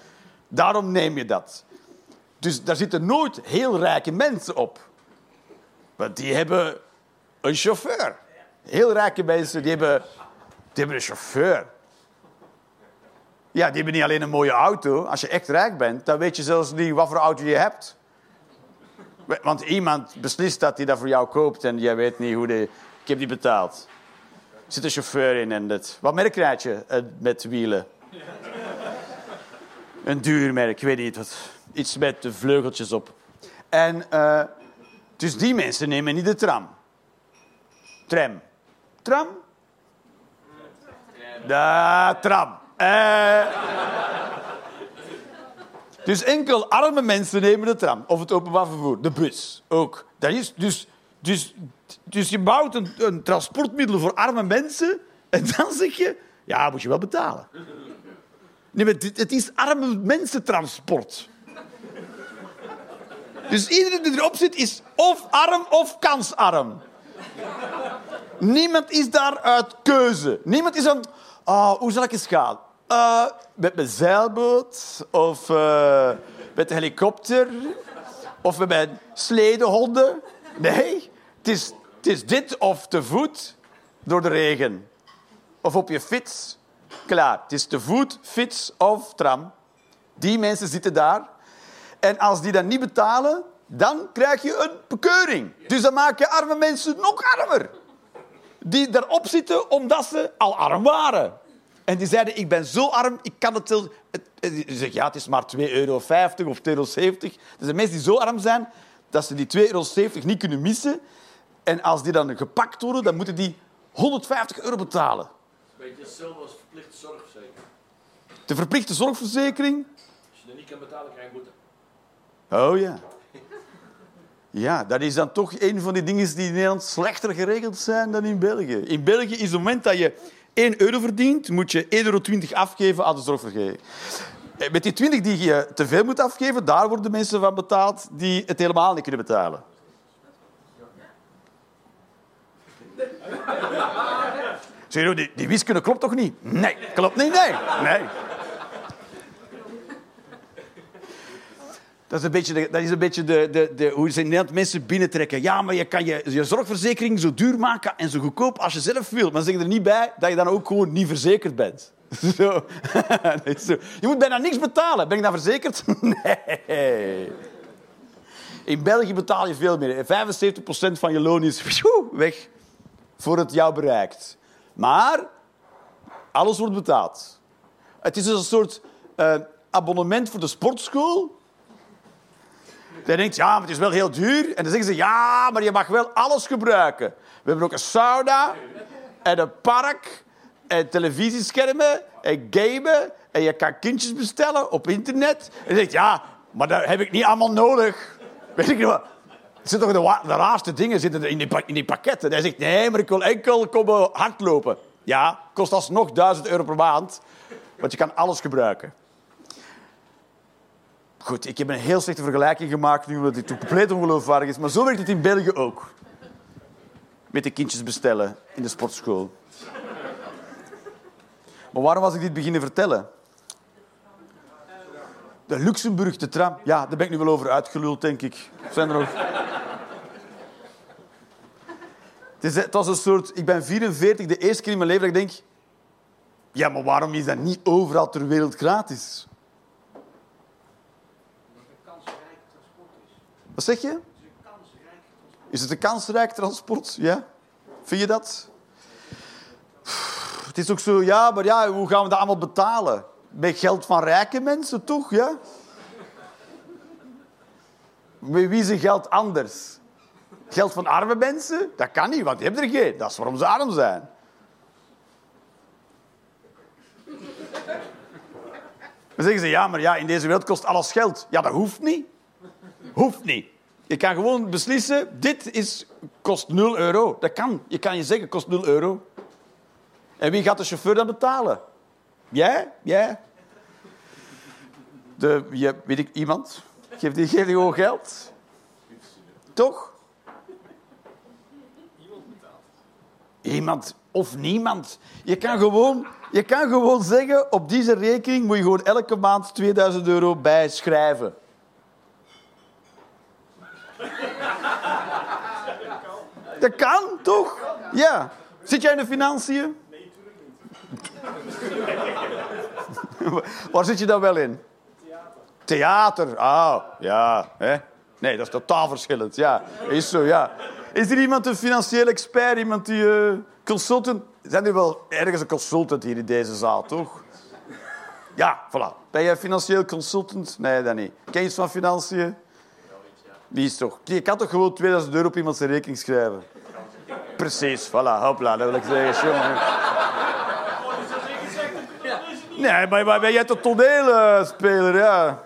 Daarom neem je dat. Dus daar zitten nooit heel rijke mensen op. Want die hebben een chauffeur. Heel rijke mensen, die hebben, die hebben een chauffeur. Ja, die hebben niet alleen een mooie auto. Als je echt rijk bent, dan weet je zelfs niet wat voor auto je hebt. Want iemand beslist dat hij dat voor jou koopt en jij weet niet hoe die... Ik heb die betaald. Er zit een chauffeur in en dat... Wat merk rijd je met wielen? Een duur merk, ik weet niet wat. Iets met de vleugeltjes op. En uh, dus die mensen nemen niet de tram. Tram. Tram? Da, tram. Uh. Dus enkel arme mensen nemen de tram. Of het openbaar vervoer. De bus ook. Dat is dus, dus, dus je bouwt een, een transportmiddel voor arme mensen. En dan zeg je... Ja, moet je wel betalen. Nee, maar het is arme mensentransport. Dus iedereen die erop zit is of arm of kansarm. Niemand is daar uit keuze. Niemand is aan... Oh, hoe zal ik eens gaan? Uh, met mijn zeilboot, of uh, met de helikopter, of met mijn sledehonden. Nee, het is, het is dit of te voet door de regen. Of op je fiets. Klaar, het is te voet, fiets of tram. Die mensen zitten daar. En als die dat niet betalen, dan krijg je een bekeuring. Dus dan maak je arme mensen nog armer. Die daarop zitten omdat ze al arm waren. En die zeiden, ik ben zo arm, ik kan het zelfs... Die zeggen, ja, het is maar twee euro vijftig of twee euro zeventig. Dus de mensen die zo arm zijn, dat ze die twee euro zeventig niet kunnen missen. En als die dan gepakt worden, dan moeten die honderdvijftig euro betalen. Een beetje hetzelfde als verplichte zorgverzekering. De verplichte zorgverzekering? Als je er niet kan betalen, krijg je boete. Oh ja. Ja, dat is dan toch een van die dingen die in Nederland slechter geregeld zijn dan in België. In België is het moment dat je één euro verdient, moet je één euro twintig afgeven aan de zorgverzekering. Met die twintig die je te veel moet afgeven, daar worden mensen van betaald die het helemaal niet kunnen betalen. Zeg je, die, die wiskunde klopt toch niet? Nee, klopt niet, nee. Nee. Dat is een beetje, de, dat is een beetje de, de, de, hoe ze in Nederland mensen binnentrekken. Ja, maar je kan je, je zorgverzekering zo duur maken en zo goedkoop als je zelf wilt. Maar zeg er niet bij dat je dan ook gewoon niet verzekerd bent. Zo. Zo. Je moet bijna niks betalen. Ben ik dan verzekerd? Nee. In België betaal je veel meer. vijfenzeventig procent van je loon is weg voor het jou bereikt. Maar alles wordt betaald. Het is dus een soort uh, abonnement voor de sportschool. Hij denkt, ja, maar het is wel heel duur. En dan zeggen ze, ja, maar je mag wel alles gebruiken. We hebben ook een sauna en een park en televisieschermen en gamen. En je kan kindjes bestellen op internet. En je zegt, ja, maar dat heb ik niet allemaal nodig. Weet ik niet wat. Er zitten toch de, wa- de raarste dingen zitten in, die pa- in die pakketten. Hij zegt, nee, maar ik wil enkel komen hardlopen. Ja, kost alsnog duizend euro per maand. Want je kan alles gebruiken. Goed, ik heb een heel slechte vergelijking gemaakt nu, omdat dit compleet ongeloofwaardig is. Maar zo werkt het in België ook. Met de kindjes bestellen in de sportschool. Maar waarom was ik dit beginnen vertellen? De Luxemburg, de tram. Ja, daar ben ik nu wel over uitgeluld, denk ik. Zijn er nog... Het was een soort... Ik ben vierenveertig, de eerste keer in mijn leven dat ik denk... Ja, maar waarom is dat niet overal ter wereld gratis? Wat zeg je? Is het een kansrijk transport? Ja. Vind je dat? Het is ook zo, ja, maar ja, hoe gaan we dat allemaal betalen? Met geld van rijke mensen, toch? Ja? Met wie zijn geld anders? Geld van arme mensen? Dat kan niet, want die hebben er geen. Dat is waarom ze arm zijn. Dan zeggen ze, ja, maar ja, in deze wereld kost alles geld. Ja, dat hoeft niet. Hoeft niet. Je kan gewoon beslissen, dit is, kost nul euro. Dat kan. Je kan je zeggen, kost nul euro. En wie gaat de chauffeur dan betalen? Jij? Jij? De, je, weet ik, iemand? Geef die gewoon geld. Toch? Iemand betaalt. Iemand of niemand. Je kan gewoon, je kan gewoon zeggen, op deze rekening moet je gewoon elke maand tweeduizend euro bijschrijven. Dat kan, toch? Ja. Zit jij in de financiën? Nee, natuurlijk niet. Waar zit je dan wel in? Theater. Theater, ah, ja. Hè? Nee, dat is totaal verschillend. Ja, is zo, ja. Is er iemand een financieel expert, iemand die uh, consultant... Zijn er wel ergens een consultant hier in deze zaal, toch? Ja, voilà. Ben jij financieel consultant? Nee, dat niet. Ken je iets van financiën? Die is toch... Je kan toch gewoon tweeduizend euro op iemands rekening schrijven? Precies, voilà, hopla, dat wil ik zeggen. Jongen. Nee, maar, maar ben jij toch toneelspeler, ja.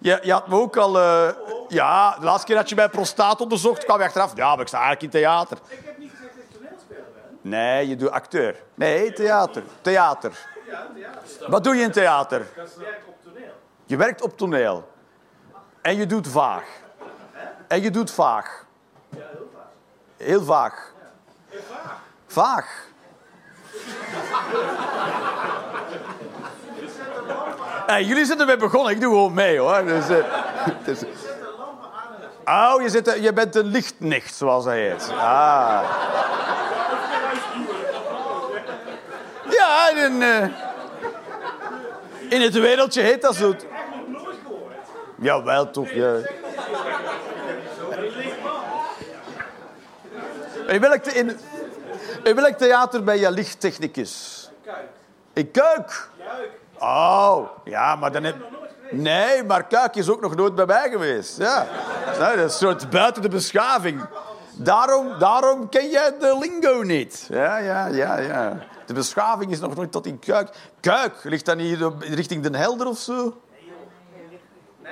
Je, je had me ook al... Uh, ja, de laatste keer dat je mij prostaat onderzocht, kwam je achteraf. Ja, maar ik sta eigenlijk in theater. Ik heb niet gezegd dat ik toneelspeler ben. Nee, je doet acteur. Nee, theater. Theater. Ja, theater. Wat doe je in theater? Ik werk op toneel. Je werkt op toneel. En je doet vaag. En je doet vaag. Ja, heel vaag. Heel vaag. Ja. Vaag. Vaag. Hey, jullie zijn ermee begonnen. Ik doe gewoon mee, hoor. Dus, uh, dus... Je zet de lampen aan. Oh, je, zet de, je bent een lichtnicht, zoals hij heet. Ah. Ja, in, uh... in het wereldje heet dat zo... Jawel, toch. Ja. In, welk the- in, in welk theater ben je lichttechnicus? Kuik. In Kuik? Kuik. Oh, ja, maar dan heb... Nee, maar Kuik is ook nog nooit bij mij geweest. Ja. Nee, dat is een soort buiten de beschaving. Daarom, daarom ken jij de lingo niet. Ja, ja, ja, ja. De beschaving is nog nooit tot in Kuik. Kuik, ligt dat niet richting Den Helder of zo?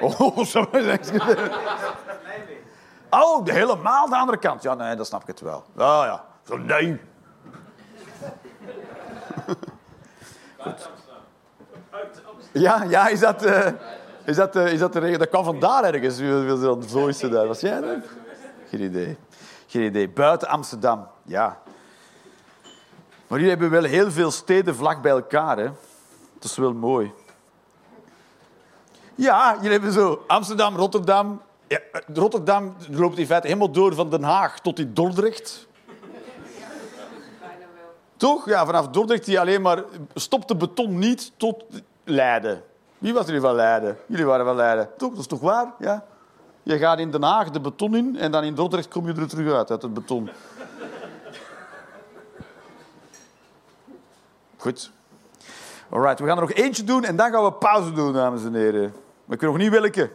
Oh, zo. Oh, helemaal de andere kant. Ja, nee, dat snap ik het wel. Ah, ja. Zo, nee. Goed. Ja, ja, is dat... Uh, is dat, uh, is dat, de, dat kwam vandaar ergens. Wil ze dat zoiets daar? Was jij dat? Geen idee. Geen idee. Buiten Amsterdam, ja. Maar hier hebben we wel heel veel steden vlak bij elkaar, hè. Dat is wel mooi. Ja, hier hebben we zo Amsterdam, Rotterdam. Ja, Rotterdam loopt in feite helemaal door van Den Haag tot in Dordrecht. Toch? Ja, vanaf Dordrecht die alleen maar... Stopt de beton niet tot Leiden. Wie was jullie van Leiden? Jullie waren van Leiden. Toch? Dat is toch waar? Ja. Je gaat in Den Haag de beton in en dan in Dordrecht kom je er terug uit, uit het beton. Goed. Alright, we gaan er nog eentje doen en dan gaan we pauze doen, dames en heren. We kunnen nog niet welke.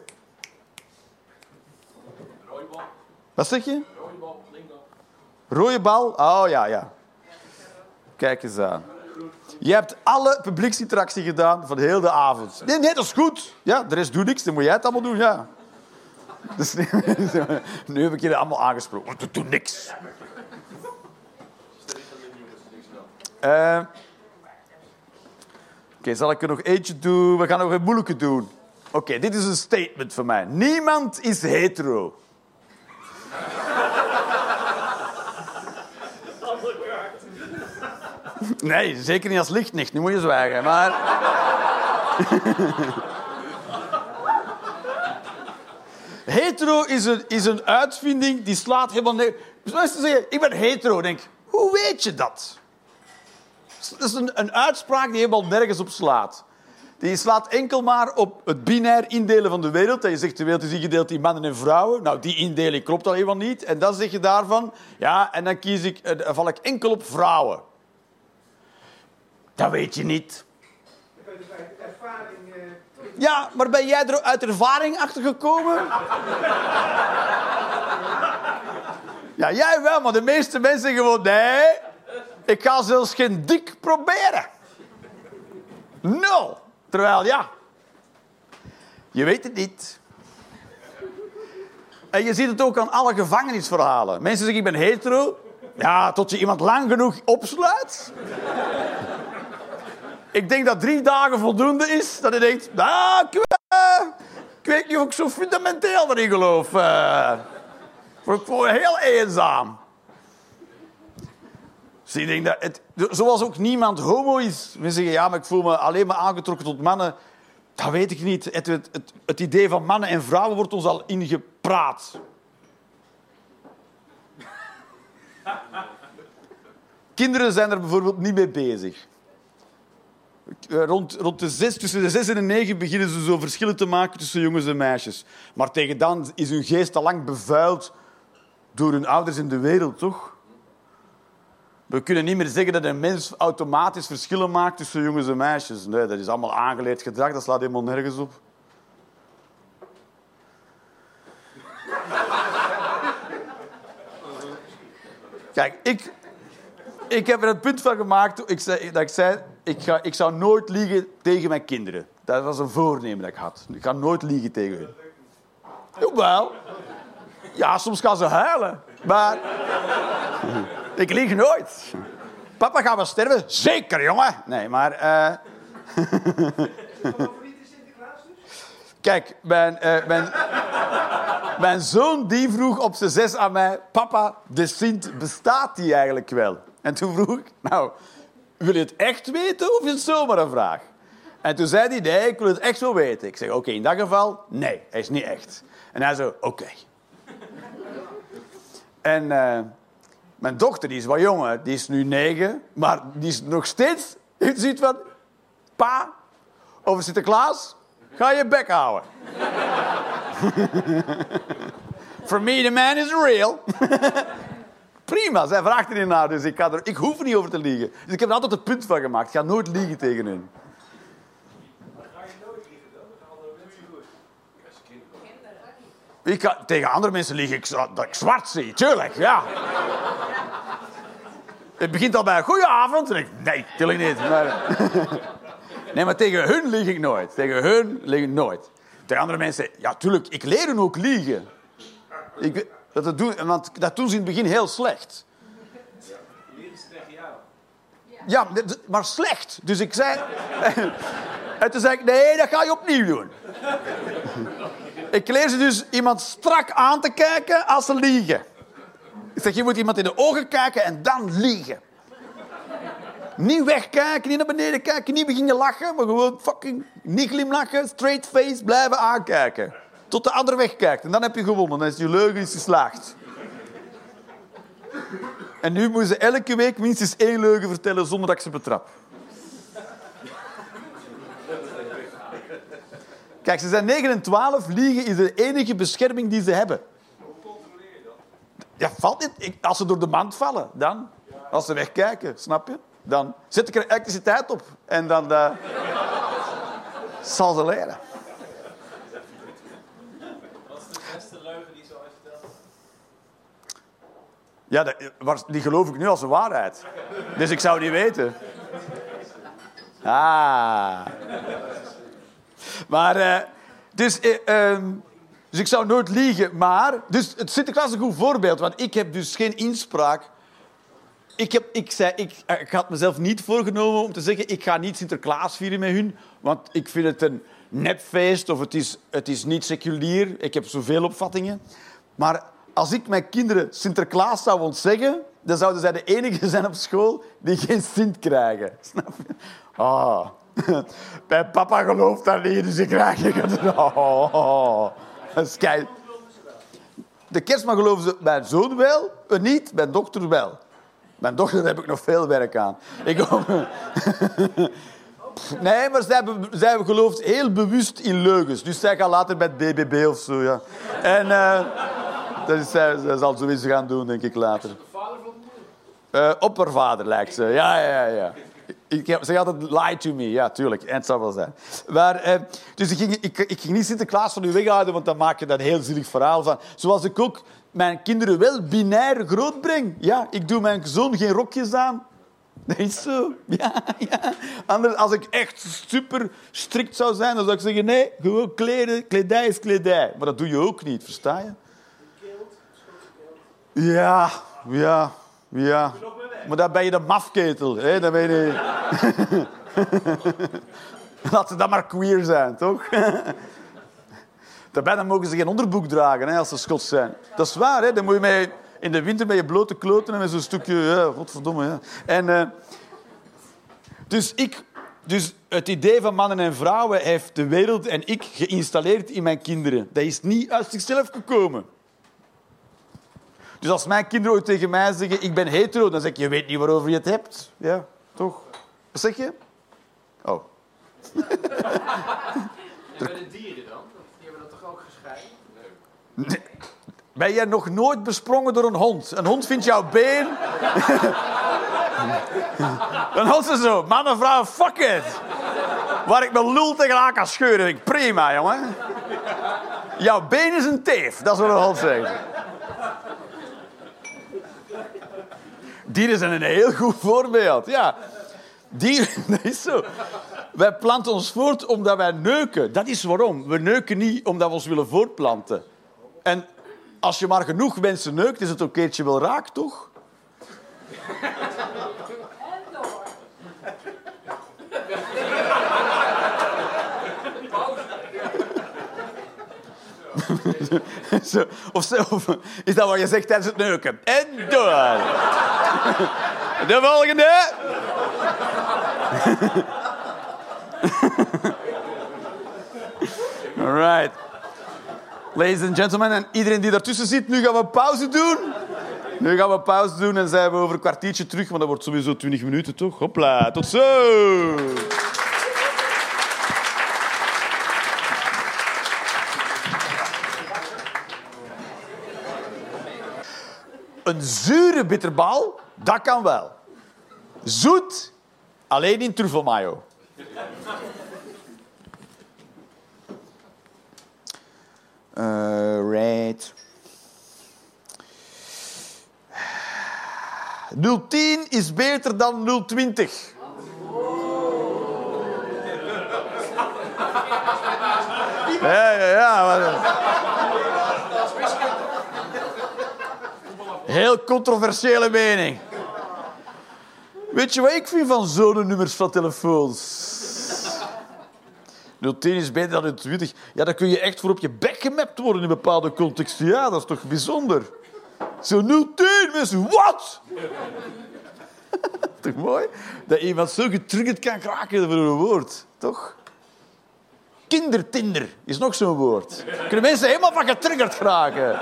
Rode bal. Wat zeg je? Rode bal, linkbal. Rode bal? Oh ja, ja. Kijk eens aan. Je hebt alle publieksinteractie gedaan van heel de avond. Nee, nee, dat is goed. Ja, de rest doet niks, dan moet jij het allemaal doen, ja. Dus nee, nu heb ik je allemaal aangesproken. Dat doet niks. Uh, Oké, okay, zal ik er nog eentje doen? We gaan nog een moeilijke doen. Oké, okay, dit is een statement van mij. Niemand is hetero. Nee, zeker niet als lichtnicht. Nu moet je zwijgen, maar... Hetero is een, is een uitvinding die slaat helemaal neer. Mensen zeggen, ik ben hetero. Denk, hoe weet je dat? Dat is een, een uitspraak die helemaal nergens op slaat. Die slaat enkel maar op het binair indelen van de wereld. En je zegt, de wereld is ingedeeld in mannen en vrouwen. Nou, die indeling klopt al helemaal niet. En dan zeg je daarvan, ja, en dan, kies ik, dan val ik enkel op vrouwen. Dat weet je niet. Ervaring, eh... Ja, maar ben jij er uit ervaring achter gekomen? Ja, jij wel, maar de meeste mensen gewoon... Nee, ik ga zelfs geen dik proberen. Nul. Terwijl, ja... Je weet het niet. En je ziet het ook aan alle gevangenisverhalen. Mensen zeggen, ik ben hetero. Ja, tot je iemand lang genoeg opsluit... Ik denk dat drie dagen voldoende is. Dat je denkt, ah, ik, uh, ik weet niet of ik zo fundamenteel erin geloof. Uh, ik voel me heel eenzaam. Dus ik denk dat het, zoals ook niemand homo is. Mensen zeggen, ja, maar ik voel me alleen maar aangetrokken tot mannen. Dat weet ik niet. Het, het, het, het idee van mannen en vrouwen wordt ons al ingepraat. Kinderen zijn er bijvoorbeeld niet mee bezig. Rond, rond de zes, tussen de zes en de negen beginnen ze zo verschillen te maken tussen jongens en meisjes. Maar tegen dan is hun geest al lang bevuild door hun ouders in de wereld, toch? We kunnen niet meer zeggen dat een mens automatisch verschillen maakt tussen jongens en meisjes. Nee, dat is allemaal aangeleerd gedrag, dat slaat helemaal nergens op. Kijk, ik... Ik heb er het punt van gemaakt ik zei, dat ik zei... Ik, ga, ik zou nooit liegen tegen mijn kinderen. Dat was een voornemen dat ik had. Ik ga nooit liegen tegen hun. Jawel. Ja, soms gaan ze huilen. Maar... ik lieg nooit. Papa, gaan we sterven? Zeker, jongen. Nee, maar... Uh... Kijk, mijn, uh, mijn... mijn zoon die vroeg op zijn zes aan mij... Papa, de Sint, bestaat die eigenlijk wel? En toen vroeg ik, nou, wil je het echt weten of is het zomaar een vraag? En toen zei hij, nee, ik wil het echt wel weten. Ik zeg, oké, okay, in dat geval, nee, hij is niet echt. En hij zei, oké. Okay. En uh, mijn dochter, die is wat jonger, die is nu negen, maar die is nog steeds... Je ziet van, pa, over Sinterklaas, ga je bek houden. For me, the man is real. Prima, zij vraagt erin naar, dus ik, ga er, ik hoef er niet over te liegen. Dus ik heb er altijd het punt van gemaakt. Ik ga nooit liegen tegen hen. Ga je nooit liegen dan? Met andere mensen? Ik ga, tegen andere mensen lieg ik dat ik zwart zie, tuurlijk, ja. Het begint al bij een goeie avond en ik nee, tuurlijk niet. Maar, nee, maar tegen hun lieg ik nooit. Tegen hun lieg ik nooit. Tegen andere mensen, ja, tuurlijk, ik leer hun ook liegen. Ik, Dat, dat doen, want dat doen ze in het begin heel slecht. Ja, leren ze tegen jou? Ja, maar slecht. Dus ik zei... En toen zei ik, nee, dat ga je opnieuw doen. Ik leer ze dus iemand strak aan te kijken als ze liegen. Ik zeg, je moet iemand in de ogen kijken en dan liegen. Niet wegkijken, niet naar beneden kijken, niet beginnen lachen, maar gewoon fucking niet glimlachen, straight face, blijven aankijken. Tot de ander wegkijkt. En dan heb je gewonnen. Dan is je leugen is geslaagd. En nu moeten ze elke week minstens één leugen vertellen zonder dat ik ze betrap. Kijk, ze zijn negen en twaalf. Liegen is de enige bescherming die ze hebben. Hoe controleer je dat? Ja, valt niet. Als ze door de mand vallen, dan. Als ze wegkijken, snap je? dan zet ik er elektriciteit op en dan uh, zal ze leren. Wat is de beste leugen die ze ooit verteld? Ja, dat, die geloof ik nu als een waarheid. Dus ik zou die weten. Ah. Maar, uh, dus, uh, um, dus ik zou nooit liegen, maar... Dus het Sinterklaas is een goed voorbeeld, want ik heb dus geen inspraak. Ik, heb, ik, zei, ik, ik had mezelf niet voorgenomen om te zeggen... ik ga niet Sinterklaas vieren met hun, want ik vind het een nepfeest of het is, het is niet seculier. Ik heb zoveel opvattingen. Maar als ik mijn kinderen Sinterklaas zou ontzeggen... dan zouden zij de enigen zijn op school die geen Sint krijgen. Snap je? Ah. Mijn papa gelooft daar niet, dus ik krijg je... Oh, oh. Dat is kei... De kerstman geloven ze mijn zoon wel, niet mijn dochter wel. Mijn dochter, daar heb ik nog veel werk aan. Ik hoop... Nee, maar zij, be- zij gelooft heel bewust in leugens. Dus zij gaat later bij het B B B of zo, ja. En uh, dat is, zij, zij zal zoiets gaan doen, denk ik, later. Uh, op haar vader, lijkt ze. Ja, ja, ja. Ik, ik, ze gaat altijd lie to me. Ja, tuurlijk. En het zou wel zijn. Maar, uh, dus ik ging, ik, ik ging niet Sinterklaas van u weghouden, want dan maak je dat heel zielig verhaal van. Zoals ik ook mijn kinderen wel binair grootbreng. Ja, ik doe mijn zoon geen rokjes aan. Dat is zo. Ja, ja. Anders, als ik echt super strikt zou zijn, dan zou ik zeggen, nee, gewoon kleden. Kledij is kledij. Maar dat doe je ook niet, versta je? Ja, ja. Ja, maar dan ben je de mafketel. Hè? Dan ben je... Laat ze dan maar queer zijn, toch? Daarbij mogen ze geen onderbroek dragen, hè, als ze Schots zijn. Dat is waar, hè? Dan moet je mee... in de winter met je blote kloten en met zo'n stukje... Ja, godverdomme, ja. En, uh... dus, ik... dus het idee van mannen en vrouwen heeft de wereld en ik geïnstalleerd in mijn kinderen. Dat is niet uit zichzelf gekomen. Dus als mijn kinderen ooit tegen mij zeggen, ik ben hetero, dan zeg ik, je weet niet waarover je het hebt. Ja, toch? Wat zeg je? Oh. En bij de dieren dan? Die hebben dat toch ook gescheiden? Leuk. Nee. Ben jij nog nooit besprongen door een hond? Een hond vindt jouw been. Een hond is zo, man en vrouw, fuck it. Waar ik mijn lul tegenaan kan scheuren, denk ik, prima, jongen. Jouw been is een teef, dat is wat een hond zegt. Dieren zijn een heel goed voorbeeld, ja. Dieren, dat is zo. Wij planten ons voort omdat wij neuken. Dat is waarom. We neuken niet omdat we ons willen voortplanten. En als je maar genoeg mensen neukt, is het een keertje wel raak, toch? En door. Zo, of, zo, of is dat wat je zegt tijdens het neuken? En door. De volgende. All right. Ladies and gentlemen, en iedereen die daartussen zit, nu gaan we pauze doen. Nu gaan we pauze doen en zijn we over een kwartiertje terug, want dat wordt sowieso twintig minuten, toch? Hopla, tot zo. Een zure bitterbal, dat kan wel. Zoet, alleen in truffelmayo. Uh, right. nul tien is beter dan nul twintig. Oh. Ja, ja, ja. Heel controversiële mening. Weet je wat ik vind van zo'n nummers van telefoons? nul tien is beter dan twintig. Ja, daar kun je echt voor op je bek gemapt worden in bepaalde contexten. Ja, dat is toch bijzonder? Zo'n nul tien, mensen, wat? Toch mooi? Dat iemand zo getriggerd kan raken voor een woord, toch? Kindertinder is nog zo'n woord. Kunnen mensen helemaal van getriggerd raken?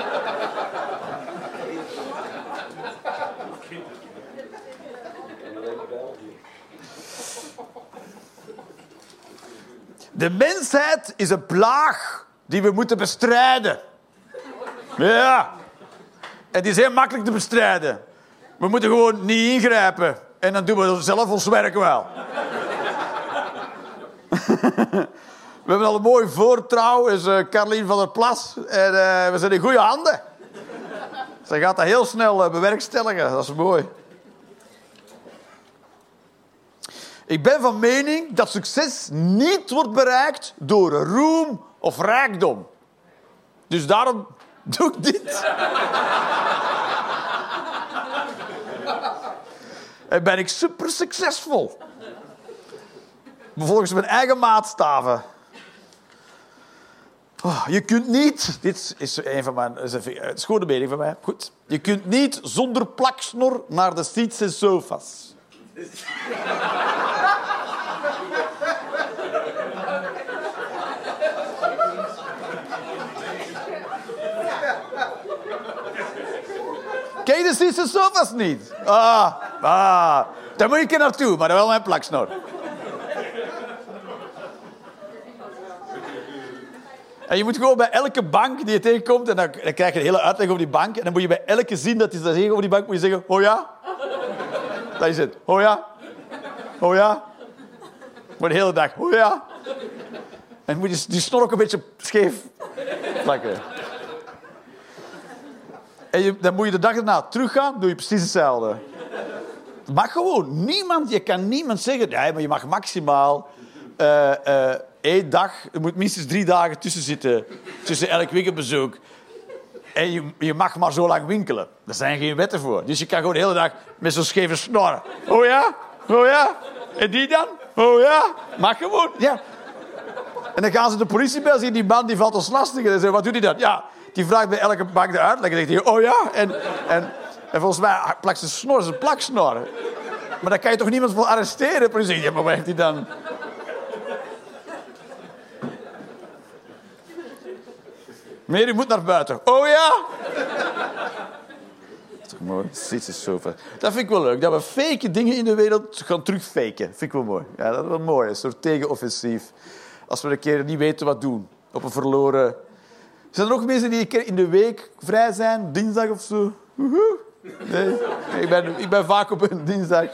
De mensheid is een plaag die we moeten bestrijden. Ja. En die is heel makkelijk te bestrijden. We moeten gewoon niet ingrijpen. En dan doen we zelf ons werk wel. We hebben al een mooi voortrouw. Is uh, Carlien van der Plas. En uh, we zijn in goede handen. Ze gaat dat heel snel uh, bewerkstelligen. Dat is mooi. Ik ben van mening dat succes niet wordt bereikt door roem of rijkdom. Dus daarom doe ik dit. En ben ik super succesvol. Volgens mijn eigen maatstaven. Oh, je kunt niet... Dit is een van mijn... Het is gewoon een mening van mij. Goed. Je kunt niet zonder plaksnor naar de seats en sofa's. Ken je de seats en sofa's niet? Ah, ah. Daar moet ik er naartoe, maar wel mijn plaksnor. En je moet gewoon bij elke bank die je tegenkomt... en dan, dan krijg je een hele uitleg over die bank... en dan moet je bij elke zin dat is dat over die bank... moet je zeggen, oh ja? Dat is het. Oh ja? Oh ja? Maar de hele dag, oh ja? En moet je die snor ook een beetje scheef plakken. En je, dan moet je de dag erna teruggaan... doe je precies hetzelfde. Het mag gewoon. Niemand, je kan niemand zeggen... nee, maar je mag maximaal... Uh, uh, Eén dag, er moet minstens drie dagen tussen zitten, tussen elk winkelbezoek. En je, je mag maar zo lang winkelen. Daar zijn geen wetten voor. Dus je kan gewoon de hele dag met zo'n scheve snor. Oh ja? Oh ja? En die dan? Oh ja? Mag gewoon, ja. En dan gaan ze de politie bellen en zeggen, die man die valt ons lastig. En ze zeggen, wat doet hij dan? Ja, die vraagt bij elke bank de uitleg. En dan zegt hij, oh ja? En, en, en volgens mij plakt ze snor, ze plakt snor. Maar dan kan je toch niemand voor arresteren? En dan zeg je, ja, maar waar heeft hij dan... Meneer, u moet naar buiten. Oh ja? Dat is toch mooi? Dit is super. Dat vind ik wel leuk. Dat we fake dingen in de wereld gaan terugfaken. Vind ik wel mooi. Ja, dat is wel mooi. Een soort tegenoffensief. Als we een keer niet weten wat doen. Op een verloren... Zijn er ook mensen die een keer in de week vrij zijn? Dinsdag of zo? Nee. Ik ben, ik ben vaak op een dinsdag.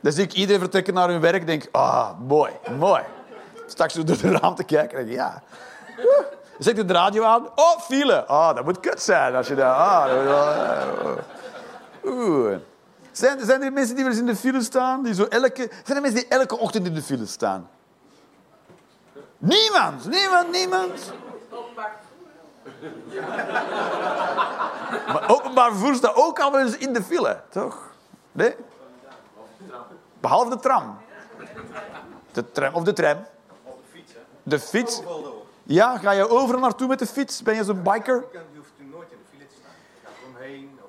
Dan zie ik iedereen vertrekken naar hun werk. Denk, ah, mooi. Mooi. Straks door de raam te kijken. Denk ik, ja... Zet ik de radio aan. Oh, file. Oh, dat moet kut zijn als je daar... Oh. Oeh. Zijn, zijn er mensen die wel eens in de file staan? Die zo elke... Zijn er mensen die elke ochtend in de file staan? Niemand. Niemand, niemand. Openbaar vervoer. Maar openbaar vervoer staat ook al wel eens in de file, toch? Nee? Behalve de tram. De tram. Of de tram. Of de fiets, hè. De fiets. Ja, ga je overal naartoe met de fiets? Ben je zo'n biker? Die hoeft nooit in de file te staan.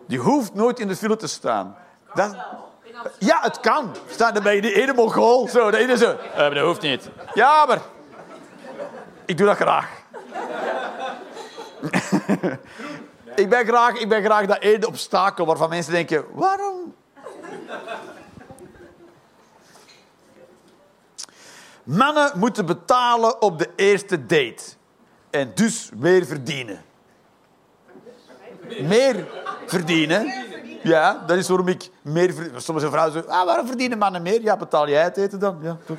Die hoeft nooit in de file te staan. Dat... Ja, het kan. Dan ben je die ene Mongool. Zo, de ene zo. Uh, maar dat hoeft niet. Ja, maar... Ik doe dat graag. ik, ben graag ik ben graag dat ene obstakel waarvan mensen denken... Waarom? Mannen moeten betalen op de eerste date. En dus meer verdienen. Meer verdienen? Ja, dat is waarom ik meer verdien. Sommige vrouwen zeggen, ah, waarom verdienen mannen meer? Ja, betaal jij het eten dan? Ja, toch.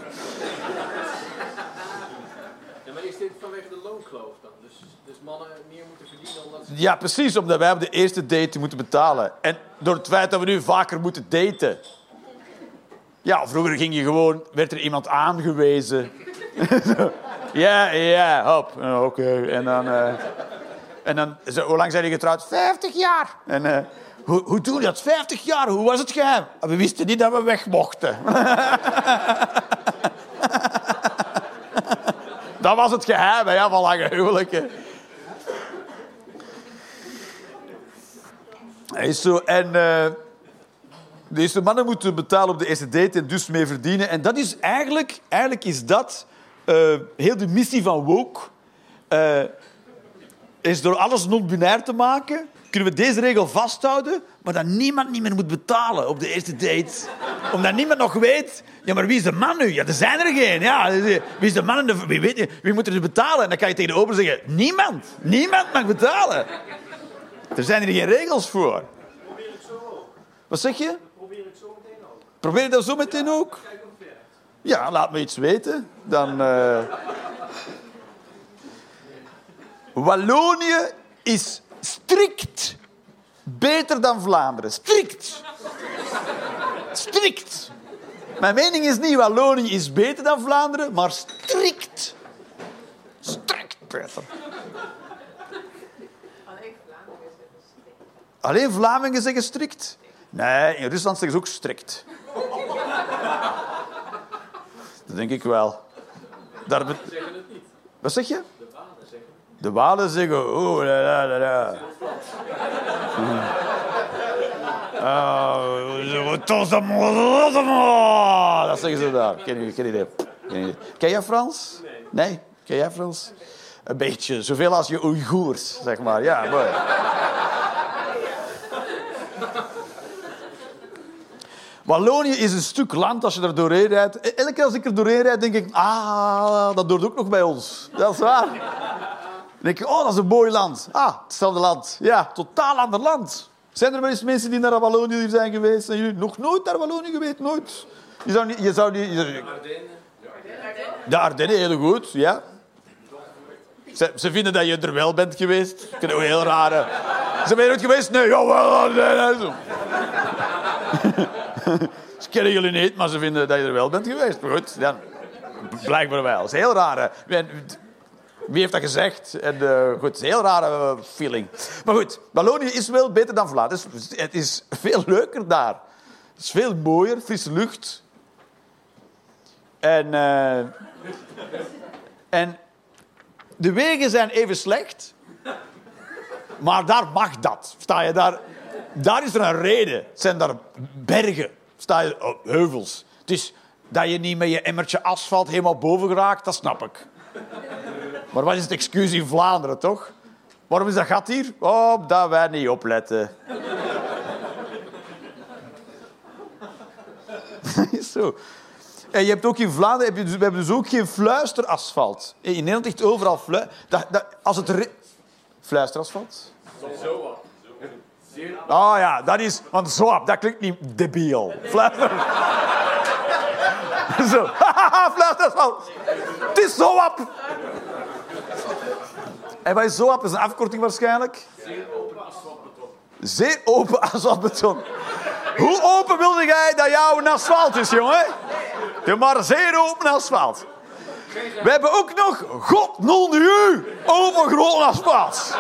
Ja, maar is dit vanwege de loonkloof dan? Dus, dus mannen meer moeten verdienen omdat ze... Ja, precies, omdat wij op de eerste date moeten betalen. En door het feit dat we nu vaker moeten daten... Ja, vroeger ging je gewoon, werd er iemand aangewezen. Ja, ja, hop. Oké, okay. En dan... Uh, en dan zo, hoe lang zijn jullie getrouwd? vijftig jaar. En uh, hoe, hoe doe je dat? vijftig jaar, hoe was het geheim? We wisten niet dat we weg mochten. Dat was het geheim, ja, van lange huwelijken. Is zo, en... Uh, Dus de mannen moeten betalen op de eerste date en dus mee verdienen. En dat is eigenlijk, eigenlijk is dat uh, heel de missie van woke. Uh, is door alles non-binair te maken, kunnen we deze regel vasthouden, maar dat niemand niet meer moet betalen op de eerste date. Omdat niemand nog weet, ja, maar wie is de man nu? Ja, er zijn er geen. Ja, wie is de man? En de, wie, weet, wie moet er betalen? En dan kan je tegen de open zeggen, niemand. Niemand mag betalen. Er zijn er geen regels voor. Wat zeg je? Zo meteen Probeer je dat zo meteen ook? Ja, laat me iets weten. Dan, uh... Wallonië is strikt beter dan Vlaanderen. Strikt. Strikt. Mijn mening is niet Wallonië is beter dan Vlaanderen, maar strikt. Strikt beter. Alleen Vlamingen zeggen strikt. Alleen Vlamingen zeggen strikt? Nee, in Rusland zeggen ze ook strikt. Dat denk ik wel. Daar bet... zeggen het niet. Wat zeg je? De Walen zeggen. De Walen zeggen... Oh, la, la, la, la. Oh, dat zeggen ze daar. Geen, geen idee. Ken jij Frans? Nee. Nee? Ken jij Frans? Een beetje. Zoveel als je Oeigoers, zeg maar. Ja, mooi. Wallonië is een stuk land als je er doorheen rijdt. Elke keer als ik er doorheen rijd, denk ik... Ah, dat doort ook nog bij ons. Dat is waar. Dan denk ik, oh, dat is een mooi land. Ah, hetzelfde land. Ja, totaal ander land. Zijn er wel eens mensen die naar Wallonië zijn geweest? En jullie nog nooit naar Wallonië geweest? Nooit. Je zou niet... Je zou niet je... De Ardennen. De Ardennen, heel goed, ja. Ze, ze vinden dat je er wel bent geweest. Ik vind het ook heel raar. Hè. Ze zijn nooit geweest? Nee, jawel. Nee, nee. Ze kennen jullie niet, maar ze vinden dat je er wel bent geweest. Maar goed, dan blijkbaar wel. Dat is heel raar. Hè? Wie heeft dat gezegd? En, uh, goed, het is een heel rare feeling. Maar goed, Wallonië is wel beter dan Vlaanderen. Het, het is veel leuker daar. Het is veel mooier, frisse lucht. En, uh, en de wegen zijn even slecht. Maar daar mag dat. Sta je daar... Daar is er een reden. Het zijn daar bergen, sta je, oh, heuvels. Het is dat je niet met je emmertje asfalt helemaal boven geraakt, dat snap ik. Maar wat is het excuus in Vlaanderen, toch? Waarom is dat gat hier? Oh, dat wij niet opletten. Zo. En je hebt ook in Vlaanderen, heb je, we hebben dus ook geen fluisterasfalt. In Nederland ligt overal flu- dat, dat, als het re- fluisterasfalt? Zo wat. Oh ja, dat is... Want zoap, dat klinkt niet debiel. Fluister. Zo. Fluister. Het is zoap. En wat is zoap? Dat is een afkorting waarschijnlijk. Zeer open asfaltbeton. Zeer open asfaltbeton. Hoe open wilde jij dat jouw een asfalt is, jongen? Je maar zeer open asfalt. We hebben ook nog... God non u. Overgrote asfalt.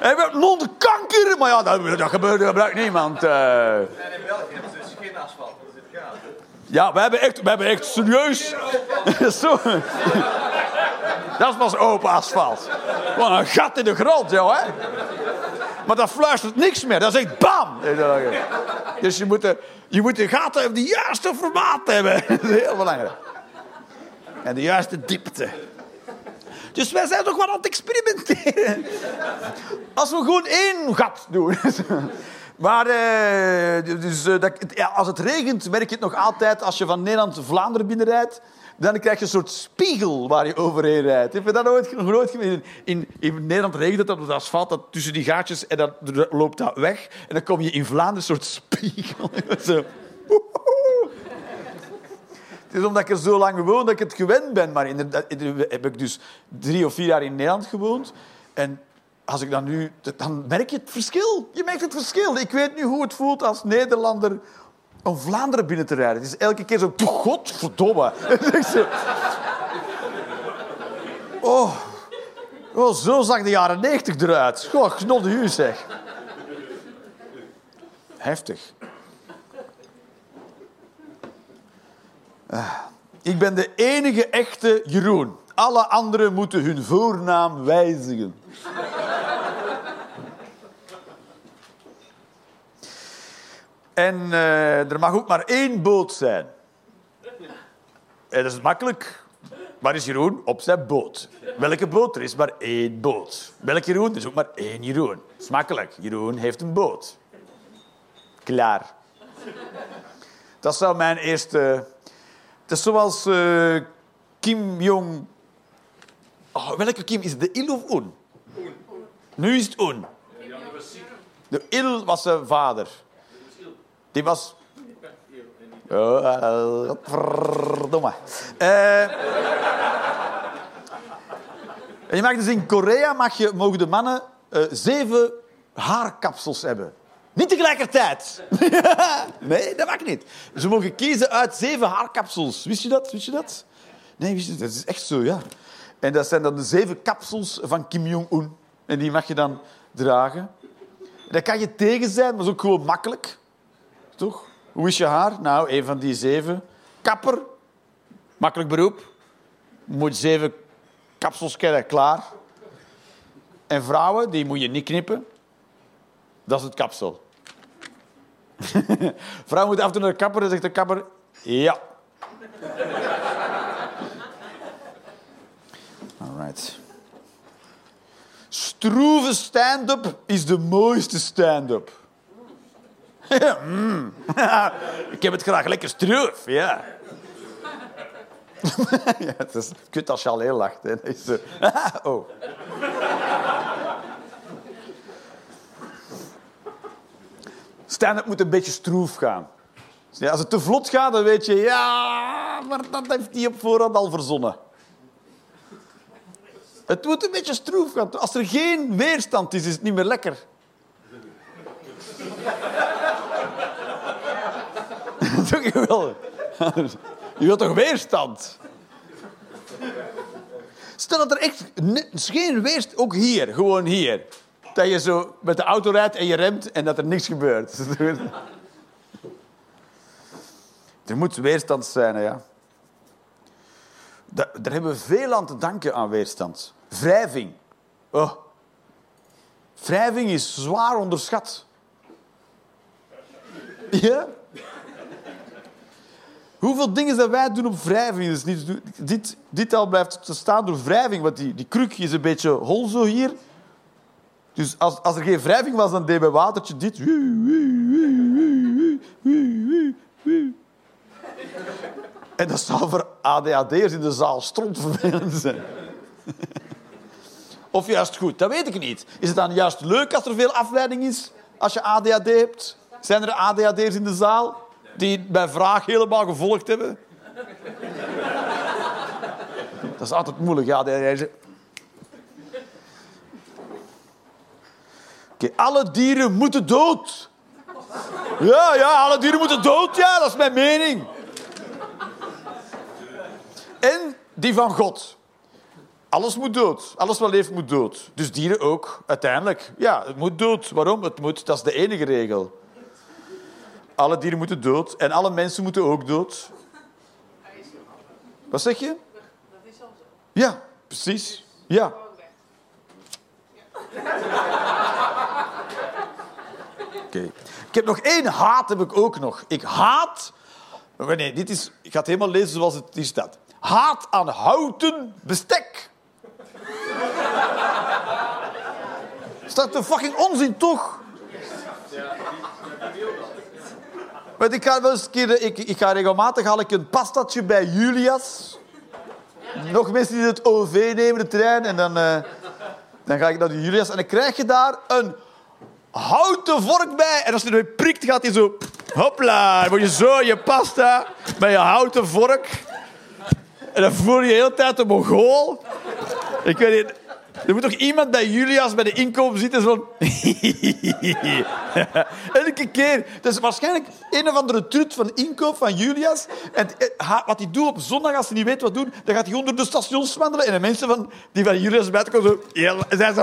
En we hebben non-kanker. Maar ja, dat, dat gebeurt, gebruikt niemand. Uh... En in België hebben ze dus geen asfalt. Dat is het gaaf. Ja, we hebben echt, we hebben echt serieus... Zo. Dat is pas open asfalt. Gewoon een gat in de grond, joh. Hè? Maar dat fluistert niks meer. Dat is echt bam. Dus je moet de, je moet de gaten op de juiste formaat hebben. Dat is heel belangrijk. En de juiste diepte. Dus wij zijn toch wel aan het experimenteren. Als we gewoon één gat doen. Maar eh, dus, dat, ja, als het regent, merk je het nog altijd. Als je van Nederland Vlaanderen binnenrijdt, dan krijg je een soort spiegel waar je overheen rijdt. Heb je dat ooit, nog nooit gezien? In, in Nederland regent het op het asfalt, dat tussen die gaatjes, en dan loopt dat weg. En dan kom je in Vlaanderen een soort spiegel. Zo. Het is omdat ik er zo lang woon dat ik het gewend ben. Maar inderdaad heb ik dus drie of vier jaar in Nederland gewoond. En als ik dan nu... Dan merk je het verschil. Je merkt het verschil. Ik weet nu hoe het voelt als Nederlander om Vlaanderen binnen te rijden. Het is elke keer zo... Godverdomme. oh. oh, zo zag de jaren negentig eruit. Goh, genot u zeg. Heftig. Uh, ik ben de enige echte Jeroen. Alle anderen moeten hun voornaam wijzigen. En uh, er mag ook maar één boot zijn. En dat is makkelijk. Waar is Jeroen? Op zijn boot. Welke boot? Er is maar één boot. Welk Jeroen? Er is ook maar één Jeroen. Dat is makkelijk. Jeroen heeft een boot. Klaar. Dat zou mijn eerste... Het is zoals uh, Kim Jong... Oh, welke Kim? Is het de Il of Un? Un. Nu is het Un. De Il was zijn vader. Die was Oh, verdomme. Uh, je mag dus in Korea mag je, mogen de mannen uh, zeven haarkapsels hebben. Niet tegelijkertijd. Nee, dat mag niet. Ze mogen kiezen uit zeven haarkapsels. Wist je dat? Wist je dat? Nee, wist je dat? Dat is echt zo, ja. En dat zijn dan de zeven kapsels van Kim Jong-un. En die mag je dan dragen. Daar kan je tegen zijn, maar dat is ook gewoon makkelijk. Toch? Hoe is je haar? Nou, een van die zeven. Kapper. Makkelijk beroep. Moet zeven kapsels kennen, klaar. En vrouwen, die moet je niet knippen. Dat is het kapsel. Vrouw moet af en toe naar de kapper en zegt de kapper... Ja. Alright. Stroeve stand-up is de mooiste stand-up. Mm. Ik heb het graag lekker stroef, ja. Ja, het is kut als je alleen lacht. Hè. Dat is zo... Oh. Stand-up moet een beetje stroef gaan. Ja, als het te vlot gaat, dan weet je... Ja, maar dat heeft hij op voorhand al verzonnen. Het moet een beetje stroef gaan. Als er geen weerstand is, is het niet meer lekker. Dat is geweldig. Je wilt toch weerstand? Stel dat er echt geen weerstand... Ook hier, gewoon hier. Dat je zo met de auto rijdt en je remt en dat er niks gebeurt. Er moet weerstand zijn, ja. Daar hebben we veel aan te danken aan weerstand. Wrijving. Oh. Wrijving is zwaar onderschat. Ja? Hoeveel dingen dat wij doen op wrijving. Dus niet, dit, dit al blijft staan door wrijving. Want die, die kruk is een beetje hol zo hier. Dus als, als er geen wrijving was, dan deed bij watertje dit. En dat zou voor A D H D'ers in de zaal strontvervelend zijn. Of juist goed, dat weet ik niet. Is het dan juist leuk als er veel afleiding is als je A D H D hebt? Zijn er A D H D'ers in de zaal die bij vraag helemaal gevolgd hebben? Dat is altijd moeilijk, ja. Okay, alle dieren moeten dood. Ja, ja, alle dieren moeten dood, ja, dat is mijn mening. En die van God. Alles moet dood. Alles wat leeft moet dood. Dus dieren ook, uiteindelijk. Ja, het moet dood. Waarom? Het moet. Dat is de enige regel. Alle dieren moeten dood. En alle mensen moeten ook dood. Wat zeg je? Dat is al zo. Ja, precies. Ja. Okay. Ik heb nog één haat, heb ik ook nog. Ik haat... Nee, dit is... Ik ga het helemaal lezen zoals het hier staat. Haat aan houten bestek. Is dat een fucking onzin, toch? Ja. Want ik ga wel eens een keer... Ik, ik ga regelmatig haal ik een pastatje bij Julius. Nog mensen die het O V nemen, de trein. En dan, uh, dan ga ik naar de Julius. En dan krijg je daar een houten vork bij. En als je ermee prikt, gaat hij zo... Hopla, dan moet je zo je pasta met je houten vork... En dan voel je de hele tijd een Mongool. Ik weet niet... Er moet toch iemand bij Julius bij de inkoop zitten zo'n... Elke keer. Dat is waarschijnlijk een of andere trut van inkoop van Julius. En wat hij doet op zondag, als hij niet weet wat doen, dan gaat hij onder de stations wandelen. En de mensen van, die van Julius buiten komen zo... En zijn zo...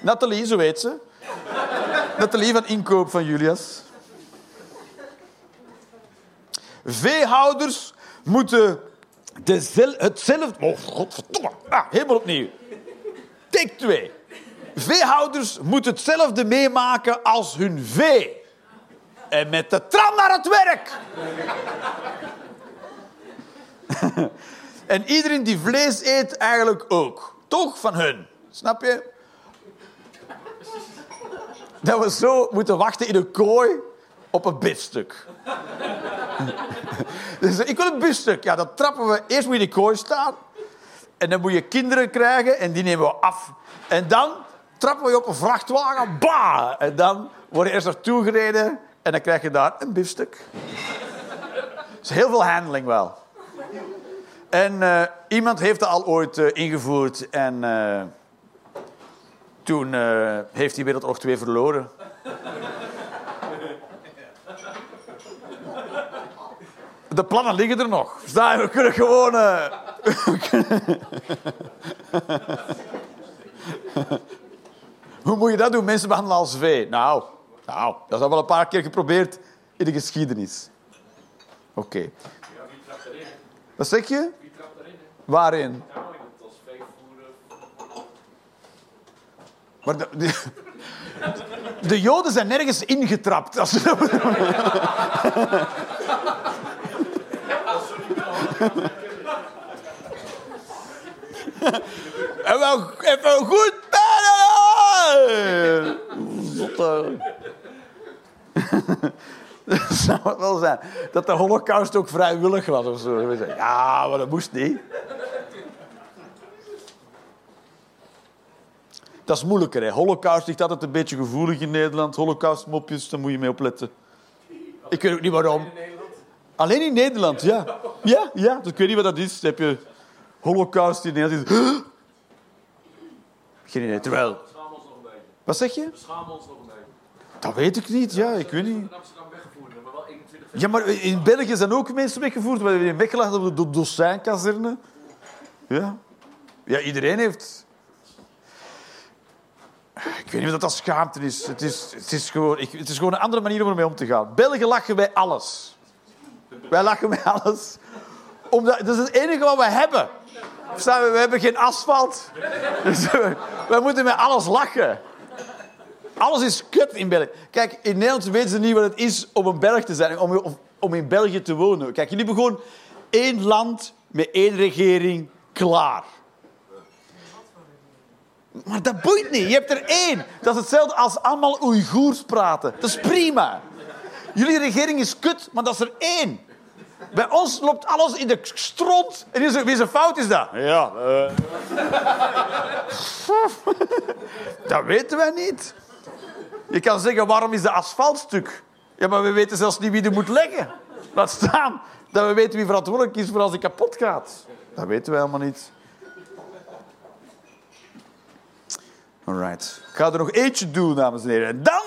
Nathalie, zo heet ze. Nathalie van inkoop van Julius. Veehouders moeten dezel, hetzelfde... Oh, godverdomme. Ah, helemaal opnieuw. Take twee. Veehouders moeten hetzelfde meemaken als hun vee. En met de tram naar het werk. En iedereen die vlees eet eigenlijk ook. Toch van hun. Snap je? Dat we zo moeten wachten in een kooi op een biefstuk. Dus ik wil een biefstuk. Ja, dat trappen we. Eerst moet je in de kooi staan. En dan moet je kinderen krijgen. En die nemen we af. En dan... trappen we op een vrachtwagen, bah! En dan word je eerst naartoe gereden en dan krijg je daar een biefstuk. Dus heel veel handling wel. En uh, iemand heeft dat al ooit uh, ingevoerd en uh, toen uh, heeft hij Wereldoorlog twee verloren. De plannen liggen er nog. We kunnen gewoon... Uh, we kunnen... Hoe moet je dat doen? Mensen behandelen als vee. Nou, nou, dat is al wel een paar keer geprobeerd in de geschiedenis. Oké. Okay. Wat zeg je? Wie trapt erin? Waarin? Maar de, de, de Joden zijn nergens ingetrapt. Als ze... En wel, even goed. Zotte. Dat zou het wel zijn. Dat de Holocaust ook vrijwillig was of zo. Ja, maar dat moest niet. Dat is moeilijker, hè. Holocaust ligt altijd een beetje gevoelig in Nederland. Holocaustmopjes, daar moet je mee opletten. Ik weet ook niet waarom. Alleen in Nederland, ja. Ja, ja. Dus ik weet niet wat dat is. Dan heb je Holocaust in Nederland. Geen idee. Terwijl... We schamen ons nog een beetje. Wat zeg je? We schamen ons nog een beetje. Dat weet ik niet, ja. Ik weet niet. Ja, maar in België zijn ook mensen weggevoerd. We hebben weggelegd op de Dossijnkazerne. Ja. Ja, iedereen heeft... Ik weet niet of dat schaamte is. Het is, het is, gewoon, ik, het is gewoon een andere manier om ermee om te gaan. Belgen lachen bij alles. Wij lachen bij alles. Omdat, dat is het enige wat we hebben. We, we hebben geen asfalt. Dus we, we moeten met alles lachen. Alles is kut in België. Kijk, in Nederland weten ze niet wat het is om een Belg te zijn. Om, om in België te wonen. Kijk, jullie hebben gewoon één land met één regering klaar. Maar dat boeit niet. Je hebt er één. Dat is hetzelfde als allemaal Oeigoers praten. Dat is prima. Jullie regering is kut, maar dat is er één. Bij ons loopt alles in de stront. En wie is een fout is dat? Ja. Uh... dat weten wij niet. Je kan zeggen, waarom is de asfaltstuk? Ja, maar we weten zelfs niet wie er moet leggen. Laat staan dat we weten wie verantwoordelijk is voor als hij kapot gaat. Dat weten wij helemaal niet. Alright. Ik ga er nog eentje doen, dames en heren. En dan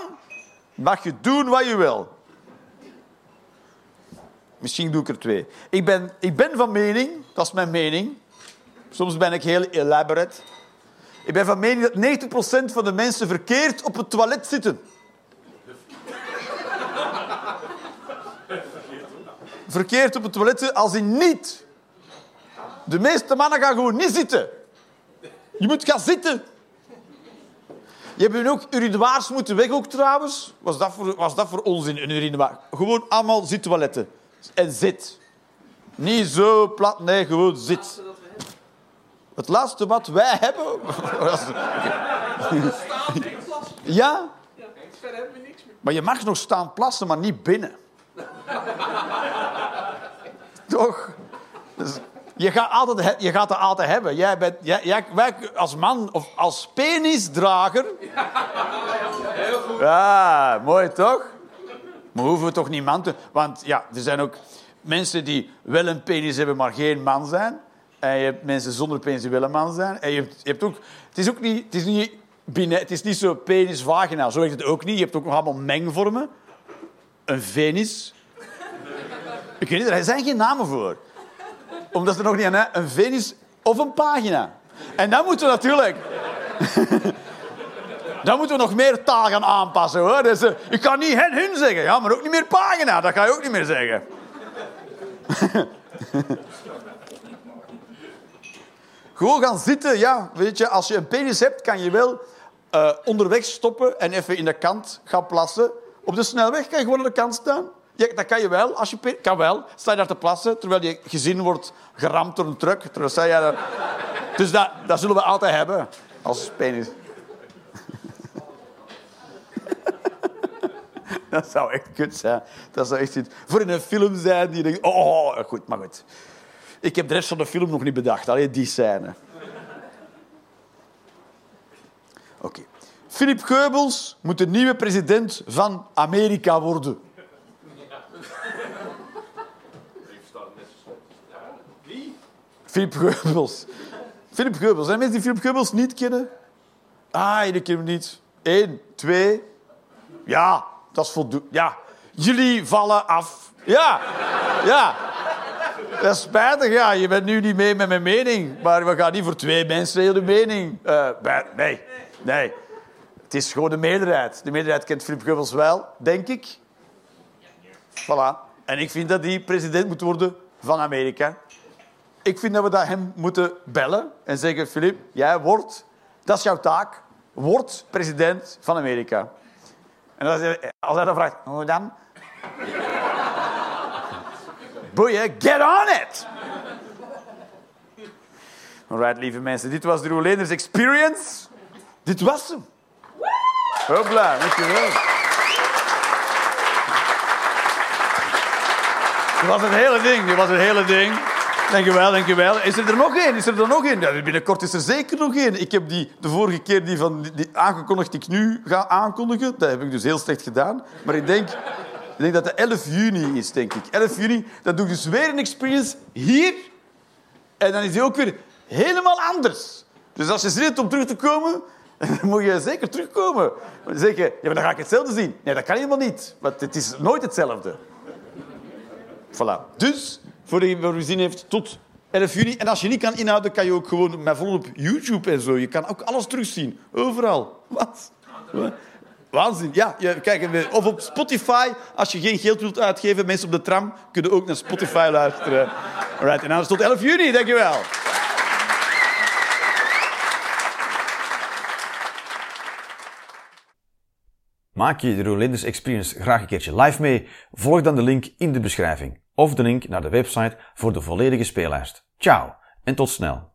mag je doen wat je wil. Misschien doe ik er twee. Ik ben, ik ben van mening, dat is mijn mening. Soms ben ik heel elaborate. Ik ben van mening dat negentig procent van de mensen verkeerd op het toilet zitten. Verkeerd op het toilet zitten als in niet. De meeste mannen gaan gewoon niet zitten. Je moet gaan zitten. Je hebt nu ook urinoirs moeten weg, ook trouwens. Was dat voor, was dat voor onzin, een urinoir? Gewoon allemaal zittoiletten. En zit. Niet zo plat, nee, gewoon zit. Het laatste wat wij hebben... Ja? Verder hebben we niks meer. Maar je mag nog staan plassen, maar niet binnen. Toch? Dus je, gaat altijd, je gaat dat altijd hebben. Jij bent, jij, jij, wij als man of als penisdrager... Heel goed. Ja, mooi toch? Maar hoeven we toch niet man te... Want ja, er zijn ook mensen die wel een penis hebben, maar geen man zijn. En je hebt mensen zonder penis die wel een man zijn. En je hebt, je hebt ook... Het is ook niet... Het is niet, binnen, het is niet zo penis-vagina. Zo werkt het ook niet. Je hebt ook nog allemaal mengvormen. Een venis. Ik weet niet, er zijn geen namen voor. Omdat er nog niet aan... Een venis of een pagina. En dan moeten we natuurlijk... Dan moeten we nog meer taal gaan aanpassen, hoor. Dus, uh, ik kan niet hen, hun zeggen. Ja, maar ook niet meer pagina. Dat ga je ook niet meer zeggen. Gewoon gaan zitten. Ja, weet je, als je een penis hebt, kan je wel uh, onderweg stoppen en even in de kant gaan plassen. Op de snelweg kan je gewoon aan de kant staan. Ja, dat kan je wel. Als je pe- kan wel. Sta je daar te plassen, terwijl je gezien wordt geramd door een truck. Terwijl sta je daar... Dus dat, dat zullen we altijd hebben als penis. Dat zou echt kut zijn. Dat zou echt iets voor in een film zijn die je denkt... Oh, goed, maar goed. Ik heb de rest van de film nog niet bedacht. Alleen die scène. Oké. Okay. Philip Goebbels moet de nieuwe president van Amerika worden. Philip Goebbels. Philip Goebbels. Zijn er mensen die Philip Goebbels niet kennen? Ah, jullie kennen hem niet. Eén, twee. Ja, dat is voldoende. Ja. Jullie vallen af. Ja, ja. Dat is spijtig, ja. Je bent nu niet mee met mijn mening. Maar we gaan niet voor twee mensen heel de mening. Uh, nee, nee. Het is gewoon de meerderheid. De meerderheid kent Philip Goebbels wel, denk ik. Voilà. En ik vind dat hij president moet worden van Amerika. Ik vind dat we dat hem moeten bellen en zeggen... Philip, jij wordt... Dat is jouw taak. Word president van Amerika. En als hij, als hij dan vraagt... Hoe dan? Boeien, get on it! Alright, lieve mensen. Dit was de Jeroen Leenders Experience. Dit was hem. Hopla, dankjewel. Dit was het hele ding. Dit was het hele ding. Dankjewel, dankjewel. Is er er nog één? Is er er nog één? Ja, binnenkort is er zeker nog één. Ik heb die de vorige keer die van die, die aangekondigd die ik nu ga aankondigen. Dat heb ik dus heel slecht gedaan. Maar ik denk, ik denk dat het elf juni is, denk ik. elf juni, dan doe ik dus weer een experience hier. En dan is die ook weer helemaal anders. Dus als je zin hebt om terug te komen, dan moet je zeker terugkomen. Dan zeg je, ja, maar dan ga ik hetzelfde zien. Nee, dat kan helemaal niet. Want het is nooit hetzelfde. Voilà. Dus... Voor die wat u gezien heeft, tot elf juni. En als je niet kan inhouden, kan je ook gewoon mij volgen op YouTube en zo. Je kan ook alles terugzien. Overal. Wat? Waanzin. Ja, kijk, of op Spotify. Als je geen geld wilt uitgeven, mensen op de tram kunnen ook naar Spotify luisteren. Alright, en anders tot elf juni. Dankjewel. Maak je de Jeroen Leenders Experience graag een keertje live mee? Volg dan de link in de beschrijving. Of de link naar de website voor de volledige speellijst. Ciao en tot snel.